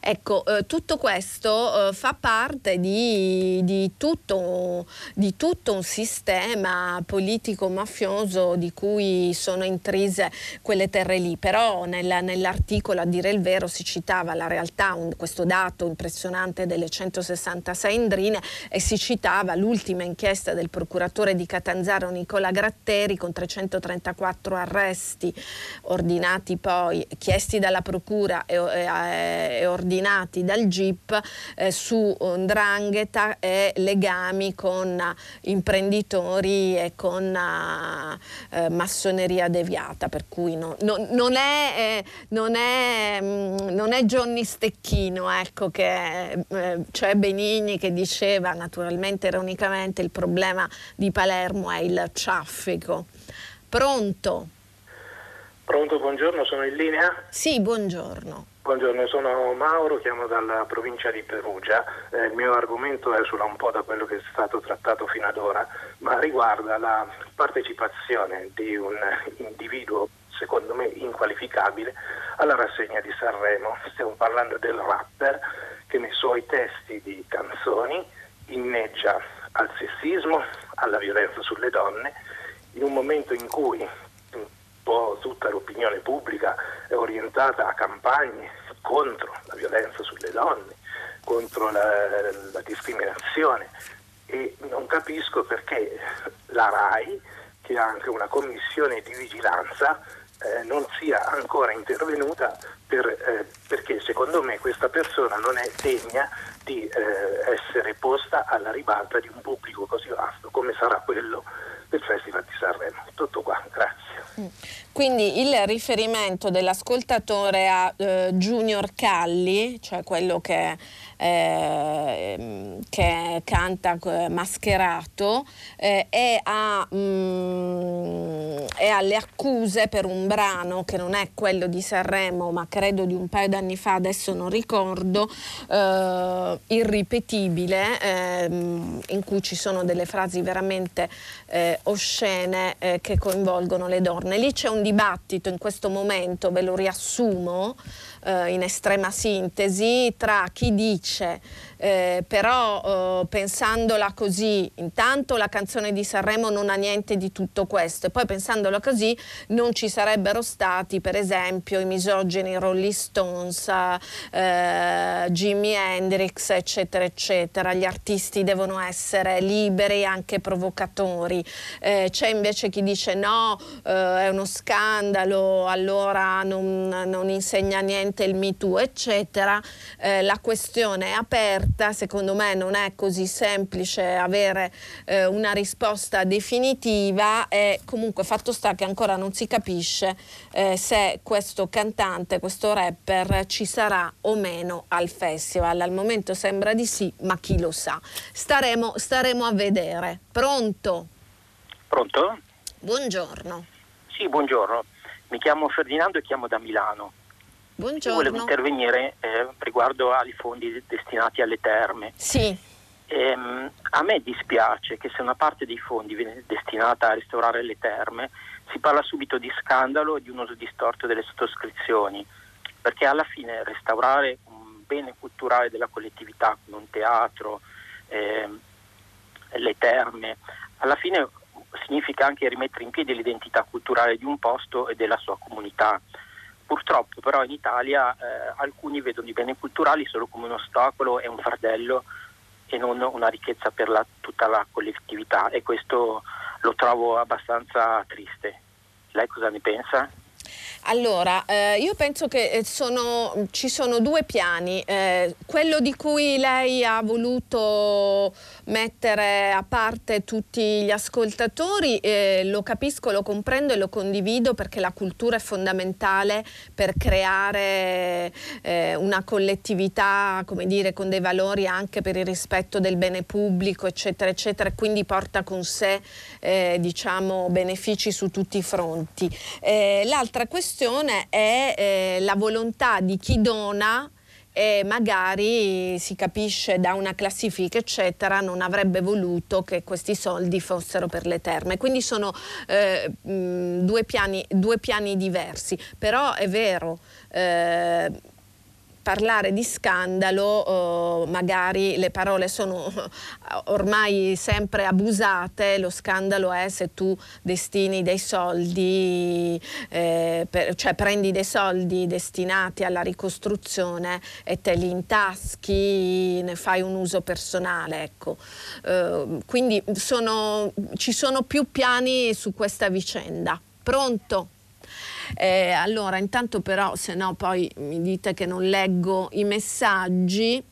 Ecco, eh, tutto questo eh, fa parte di, di, tutto, di tutto un sistema politico-mafioso di cui sono intrise quelle terre lì. Però nel, nell'articolo, a dire il vero, si citava la realtà, un, questo dato impressionante delle centosessantasei indrine, e si citava l'ultima inchiesta del procuratore di Catanzaro Nicola Gratteri con trecentotrentaquattro arresti ordinati poi, chiesti dalla procura e, e, e ordinati dal G I P, eh, su 'ndrangheta e legami con imprenditori e con eh, massoneria deviata, per cui no, no, non è eh, non è mh, non è Johnny Stecchino, ecco, che eh, cioè Benigni che diceva, naturalmente ironicamente, il problema di Palermo è il traffico. Pronto? Pronto, buongiorno, sono in linea? Sì, buongiorno. Buongiorno, sono Mauro, chiamo dalla provincia di Perugia. Eh, il mio argomento esula un po' da quello che è stato trattato fino ad ora, ma riguarda la partecipazione di un individuo, secondo me inqualificabile, alla rassegna di Sanremo. Stiamo parlando del rapper che nei suoi testi di canzoni inneggia al sessismo, alla violenza sulle donne, in un momento in cui tutta l'opinione pubblica è orientata a campagne contro la violenza sulle donne, contro la, la discriminazione, e non capisco perché la Rai, che ha anche una commissione di vigilanza, eh, non sia ancora intervenuta per, eh, perché secondo me questa persona non è degna di eh, essere posta alla ribalta di un pubblico così vasto come sarà quello del Festival di Sanremo. Tutto qua, grazie. Quindi il riferimento dell'ascoltatore a eh, Junior Calli, cioè quello che, eh, che canta mascherato, eh, e, a, mh, e alle accuse per un brano che non è quello di Sanremo ma credo di un paio d'anni fa, adesso non ricordo, eh, irripetibile, eh, in cui ci sono delle frasi veramente eh, oscene eh, che coinvolgono le donne. Lì c'è un dibattito in questo momento, ve lo riassumo eh, in estrema sintesi, tra chi dice eh, però eh, pensandola così intanto la canzone di Sanremo non ha niente di tutto questo, e poi pensandola così non ci sarebbero stati per esempio i misogeni Rolling Stones, eh, Jimi Hendrix eccetera eccetera, gli artisti devono essere liberi, anche provocatori. Eh, c'è invece chi dice no, eh, è uno scandalo, allora non, non insegna niente il Me Too eccetera. Eh, la questione è aperta diretta, secondo me non è così semplice avere eh, una risposta definitiva, e comunque fatto sta che ancora non si capisce eh, se questo cantante, questo rapper ci sarà o meno al festival. Al momento sembra di sì, ma chi lo sa. Staremo, staremo a vedere. Pronto? Pronto? Buongiorno. Sì, buongiorno. Mi chiamo Ferdinando e chiamo da Milano. Buongiorno. Volevo intervenire eh, riguardo ai fondi destinati alle terme. Sì. Ehm, a me dispiace che se una parte dei fondi viene destinata a restaurare le terme, si parla subito di scandalo e di un uso distorto delle sottoscrizioni, perché alla fine restaurare un bene culturale della collettività, come un teatro, ehm, le terme, alla fine significa anche rimettere in piedi l'identità culturale di un posto e della sua comunità. Purtroppo però in Italia eh, alcuni vedono i beni culturali solo come un ostacolo e un fardello e non una ricchezza per la, tutta la collettività, e questo lo trovo abbastanza triste. Lei cosa ne pensa? Allora, eh, io penso che sono, ci sono due piani, eh, quello di cui lei ha voluto mettere a parte tutti gli ascoltatori, eh, lo capisco, lo comprendo e lo condivido, perché la cultura è fondamentale per creare eh, una collettività, come dire, con dei valori anche per il rispetto del bene pubblico, eccetera eccetera, e quindi porta con sé eh, diciamo benefici su tutti i fronti. Eh, l'altra questione è eh, la volontà di chi dona e magari, si capisce da una classifica eccetera, non avrebbe voluto che questi soldi fossero per le terme. Quindi sono eh, mh, due piani, due piani diversi, però è vero, eh, parlare di scandalo, eh, magari le parole sono ormai sempre abusate, lo scandalo è se tu destini dei soldi, eh, per, cioè prendi dei soldi destinati alla ricostruzione e te li intaschi, ne fai un uso personale, ecco. Eh, quindi sono, ci sono più piani su questa vicenda. Pronto? Eh, allora intanto però, se no poi mi dite che non leggo i messaggi.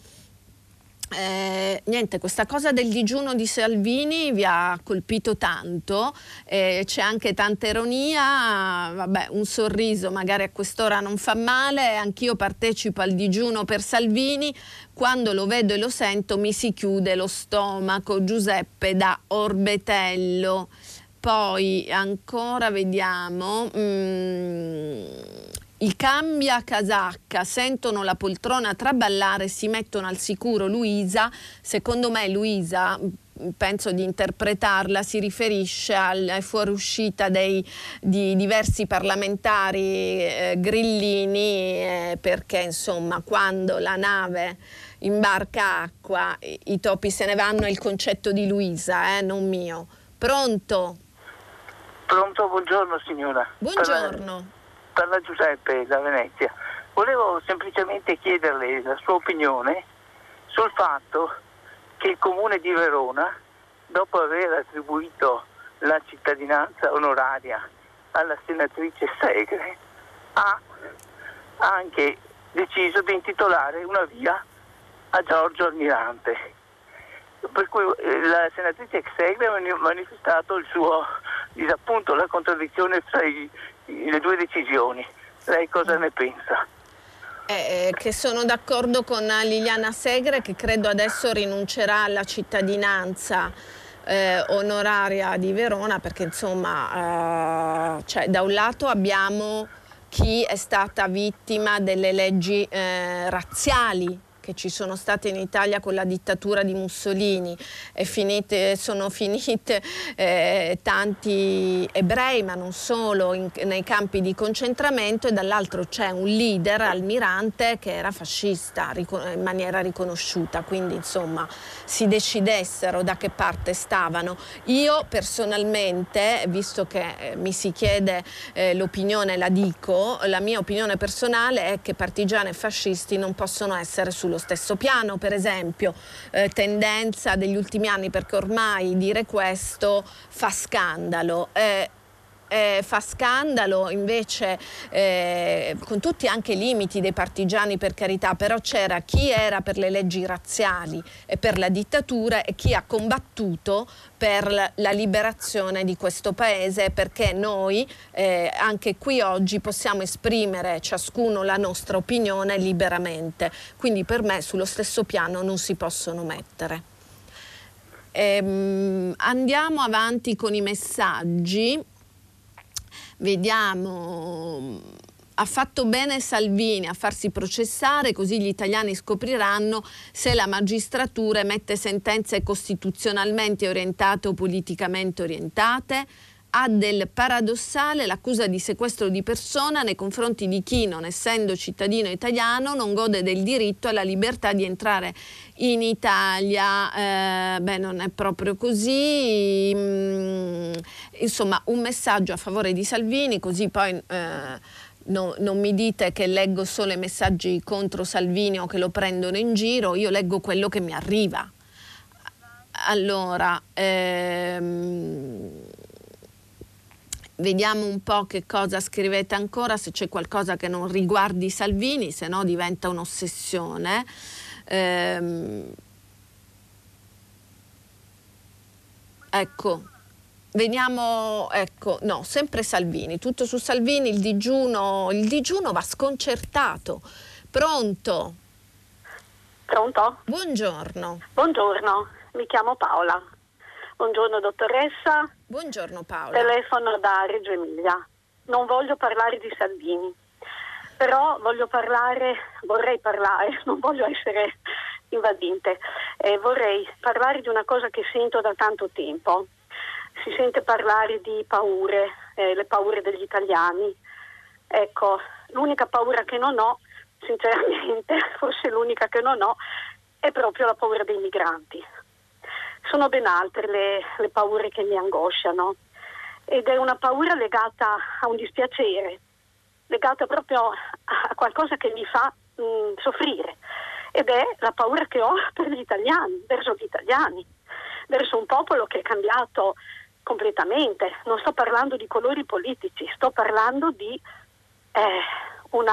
Eh, niente, questa cosa del digiuno di Salvini vi ha colpito tanto, eh, c'è anche tanta ironia, vabbè, un sorriso magari a quest'ora non fa male, anch'io partecipo al digiuno per Salvini, quando lo vedo e lo sento mi si chiude lo stomaco. Giuseppe da Orbetello. Poi ancora vediamo, mm, i cambia casacca, sentono la poltrona traballare, si mettono al sicuro. Luisa, secondo me Luisa, penso di interpretarla, si riferisce alla fuoriuscita dei, di diversi parlamentari eh, grillini, eh, perché insomma quando la nave imbarca acqua i, i topi se ne vanno, è il concetto di Luisa, eh, non mio. Pronto? Pronto, buongiorno signora. Buongiorno. Parla, parla Giuseppe da Venezia. Volevo semplicemente chiederle la sua opinione sul fatto che il comune di Verona, dopo aver attribuito la cittadinanza onoraria alla senatrice Segre, ha anche deciso di intitolare una via a Giorgio Almirante. Per cui la senatrice Segre ha manifestato il suo disappunto, la contraddizione tra i, le due decisioni. Lei cosa ne pensa? Eh, che sono d'accordo con Liliana Segre, che credo adesso rinuncerà alla cittadinanza eh, onoraria di Verona, perché insomma eh, cioè, da un lato abbiamo chi è stata vittima delle leggi eh, razziali che ci sono state in Italia con la dittatura di Mussolini, è finite, sono finite eh, tanti ebrei, ma non solo, in, nei campi di concentramento, e dall'altro c'è un leader, Almirante, che era fascista in maniera riconosciuta. Quindi insomma si decidessero da che parte stavano. Io personalmente, visto che eh, mi si chiede eh, l'opinione, la dico, la mia opinione personale è che partigiani e fascisti non possono essere sul lo stesso piano, per esempio eh, tendenza degli ultimi anni, perché ormai dire questo fa scandalo. Eh, eh, fa scandalo invece, eh, con tutti anche i limiti dei partigiani, per carità, però c'era chi era per le leggi razziali e per la dittatura e chi ha combattuto per la liberazione di questo paese, perché noi eh, anche qui oggi possiamo esprimere ciascuno la nostra opinione liberamente, quindi per me sullo stesso piano non si possono mettere. Ehm, andiamo avanti con i messaggi, vediamo. Ha fatto bene Salvini a farsi processare, così gli italiani scopriranno se la magistratura emette sentenze costituzionalmente orientate o politicamente orientate. Ha del paradossale l'accusa di sequestro di persona nei confronti di chi, non essendo cittadino italiano, non gode del diritto alla libertà di entrare in Italia. Eh, beh, non è proprio così. Mm, insomma, un messaggio a favore di Salvini, così poi... Eh, No, non mi dite che leggo solo i messaggi contro Salvini o che lo prendono in giro, io leggo quello che mi arriva. Allora, ehm, vediamo un po' che cosa scrivete ancora, se c'è qualcosa che non riguardi Salvini, se no diventa un'ossessione. Ehm, ecco. Veniamo, ecco, no, sempre Salvini, tutto su Salvini, il digiuno, il digiuno va sconcertato. Pronto? Pronto? Buongiorno. Buongiorno, mi chiamo Paola. Buongiorno dottoressa. Buongiorno Paola. Telefono da Reggio Emilia. Non voglio parlare di Salvini, però voglio parlare, vorrei parlare, non voglio essere invadente, eh, vorrei parlare di una cosa che sento da tanto tempo. Si sente parlare di paure, eh, le paure degli italiani. Ecco, l'unica paura che non ho, sinceramente, forse l'unica che non ho, è proprio la paura dei migranti. Sono ben altre le, le paure che mi angosciano, ed è una paura legata a un dispiacere, legata proprio a qualcosa che mi fa mh, soffrire, ed è la paura che ho per gli italiani, verso gli italiani, verso un popolo che è cambiato completamente. Non sto parlando di colori politici, sto parlando di eh, una,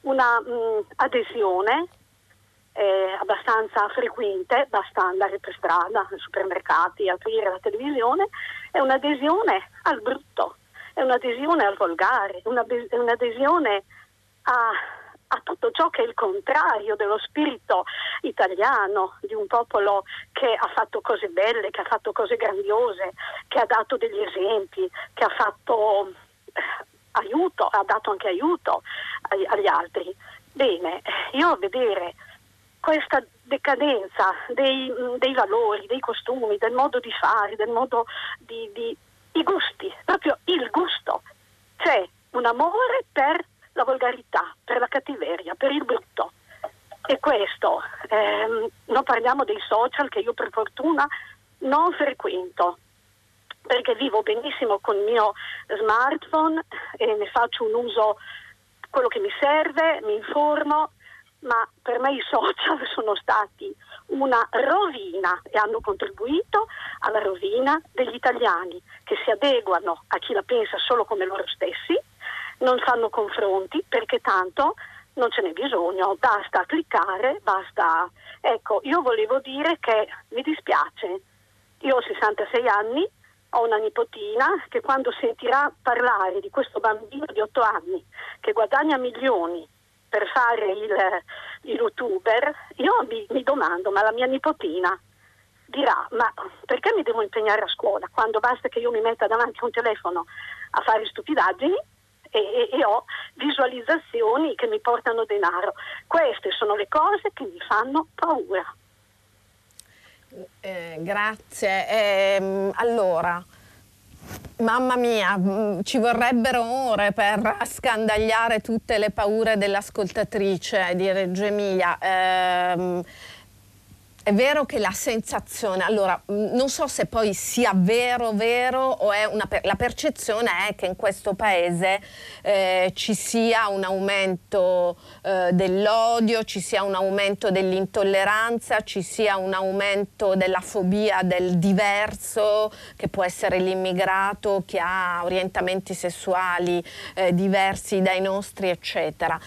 una mh, adesione eh, abbastanza frequente, basta andare per strada, ai supermercati, aprire la televisione, è un'adesione al brutto, è un'adesione al volgare, è un'adesione a, a tutto ciò che è il contrario dello spirito italiano, di un popolo che ha fatto cose belle, che ha fatto cose grandiose, che ha dato degli esempi, che ha fatto aiuto, ha dato anche aiuto agli, agli altri. Bene, io a vedere questa decadenza dei, dei valori, dei costumi, del modo di fare, del modo di, di i gusti, proprio il gusto. C'è un amore per la volgarità, per la cattiveria, per il brutto. E questo, ehm, non parliamo dei social, che io per fortuna non frequento, perché vivo benissimo con il mio smartphone e ne faccio un uso quello che mi serve, mi informo, ma per me i social sono stati una rovina e hanno contribuito alla rovina degli italiani, che si adeguano a chi la pensa solo come loro stessi, non fanno confronti perché tanto non ce n'è bisogno, basta cliccare, basta. Ecco, io volevo dire che mi dispiace, io ho sessantasei anni, ho una nipotina che quando sentirà parlare di questo bambino di otto anni che guadagna milioni per fare il, il youtuber, io mi, mi domando, ma la mia nipotina dirà, ma perché mi devo impegnare a scuola quando basta che io mi metta davanti a un telefono a fare stupidaggini E, e, e ho visualizzazioni che mi portano denaro. Queste sono le cose che mi fanno paura. Eh, grazie. Eh, allora, mamma mia, ci vorrebbero ore per scandagliare tutte le paure dell'ascoltatrice di Reggio Emilia. Eh, È vero che la sensazione, allora non so se poi sia vero vero o è una per, la percezione è che in questo paese eh, ci sia un aumento eh, dell'odio, ci sia un aumento dell'intolleranza, ci sia un aumento della fobia del diverso, che può essere l'immigrato che ha orientamenti sessuali eh, diversi dai nostri, eccetera.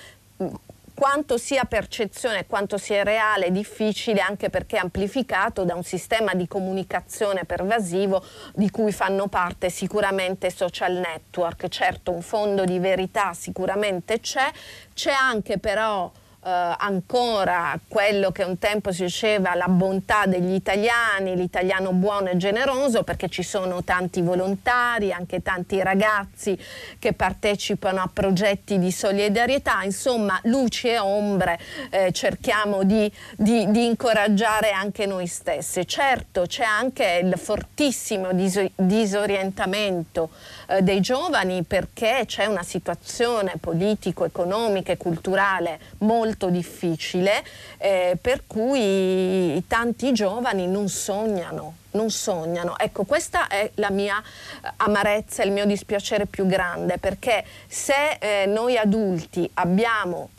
Quanto sia percezione, quanto sia reale è difficile, anche perché è amplificato da un sistema di comunicazione pervasivo di cui fanno parte sicuramente social network. Certo, un fondo di verità sicuramente c'è, c'è anche però eh, ancora quello che un tempo si diceva la bontà degli italiani, l'italiano buono e generoso, perché ci sono tanti volontari, anche tanti ragazzi che partecipano a progetti di solidarietà. Insomma, luci e ombre, eh, cerchiamo di, di, di incoraggiare anche noi stessi. Certo, c'è anche il fortissimo dis- disorientamento eh, dei giovani, perché c'è una situazione politico, economica e culturale molto difficile, eh, per cui tanti giovani non sognano, non sognano. Ecco, questa è la mia amarezza, il mio dispiacere più grande, perché se eh, noi adulti abbiamo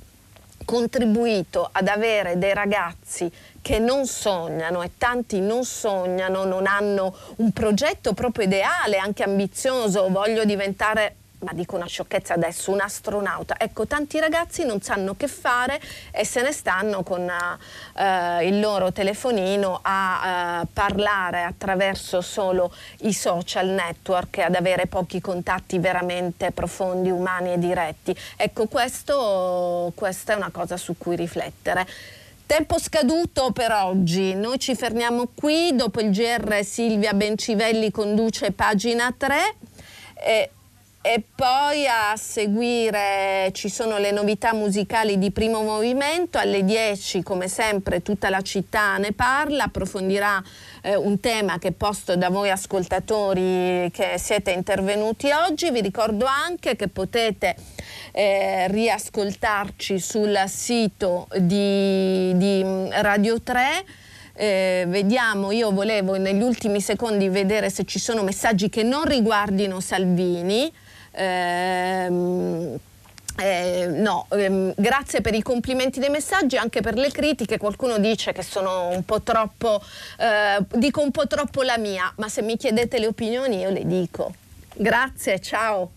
contribuito ad avere dei ragazzi che non sognano, e tanti non sognano, non hanno un progetto proprio ideale, anche ambizioso, voglio diventare, ma dico una sciocchezza adesso, un astronauta. Ecco, tanti ragazzi non sanno che fare e se ne stanno con uh, il loro telefonino a uh, parlare attraverso solo i social network, ad avere pochi contatti veramente profondi, umani e diretti. Ecco, questo, questa è una cosa su cui riflettere. Tempo scaduto per oggi, noi ci fermiamo qui. Dopo il G R Silvia Bencivelli conduce Pagina tre e E poi a seguire ci sono le novità musicali di Primo Movimento. Alle dieci, come sempre, Tutta la città ne parla, approfondirà eh, un tema che è posto da voi ascoltatori che siete intervenuti oggi. Vi ricordo anche che potete eh, riascoltarci sul sito di, di Radio Tre. Eh, vediamo, io volevo negli ultimi secondi vedere se ci sono messaggi che non riguardino Salvini. Ehm, eh, no, ehm, grazie per i complimenti dei messaggi, anche per le critiche. Qualcuno dice che sono un po' troppo, eh, dico un po' troppo la mia, ma se mi chiedete le opinioni io le dico. Grazie, ciao.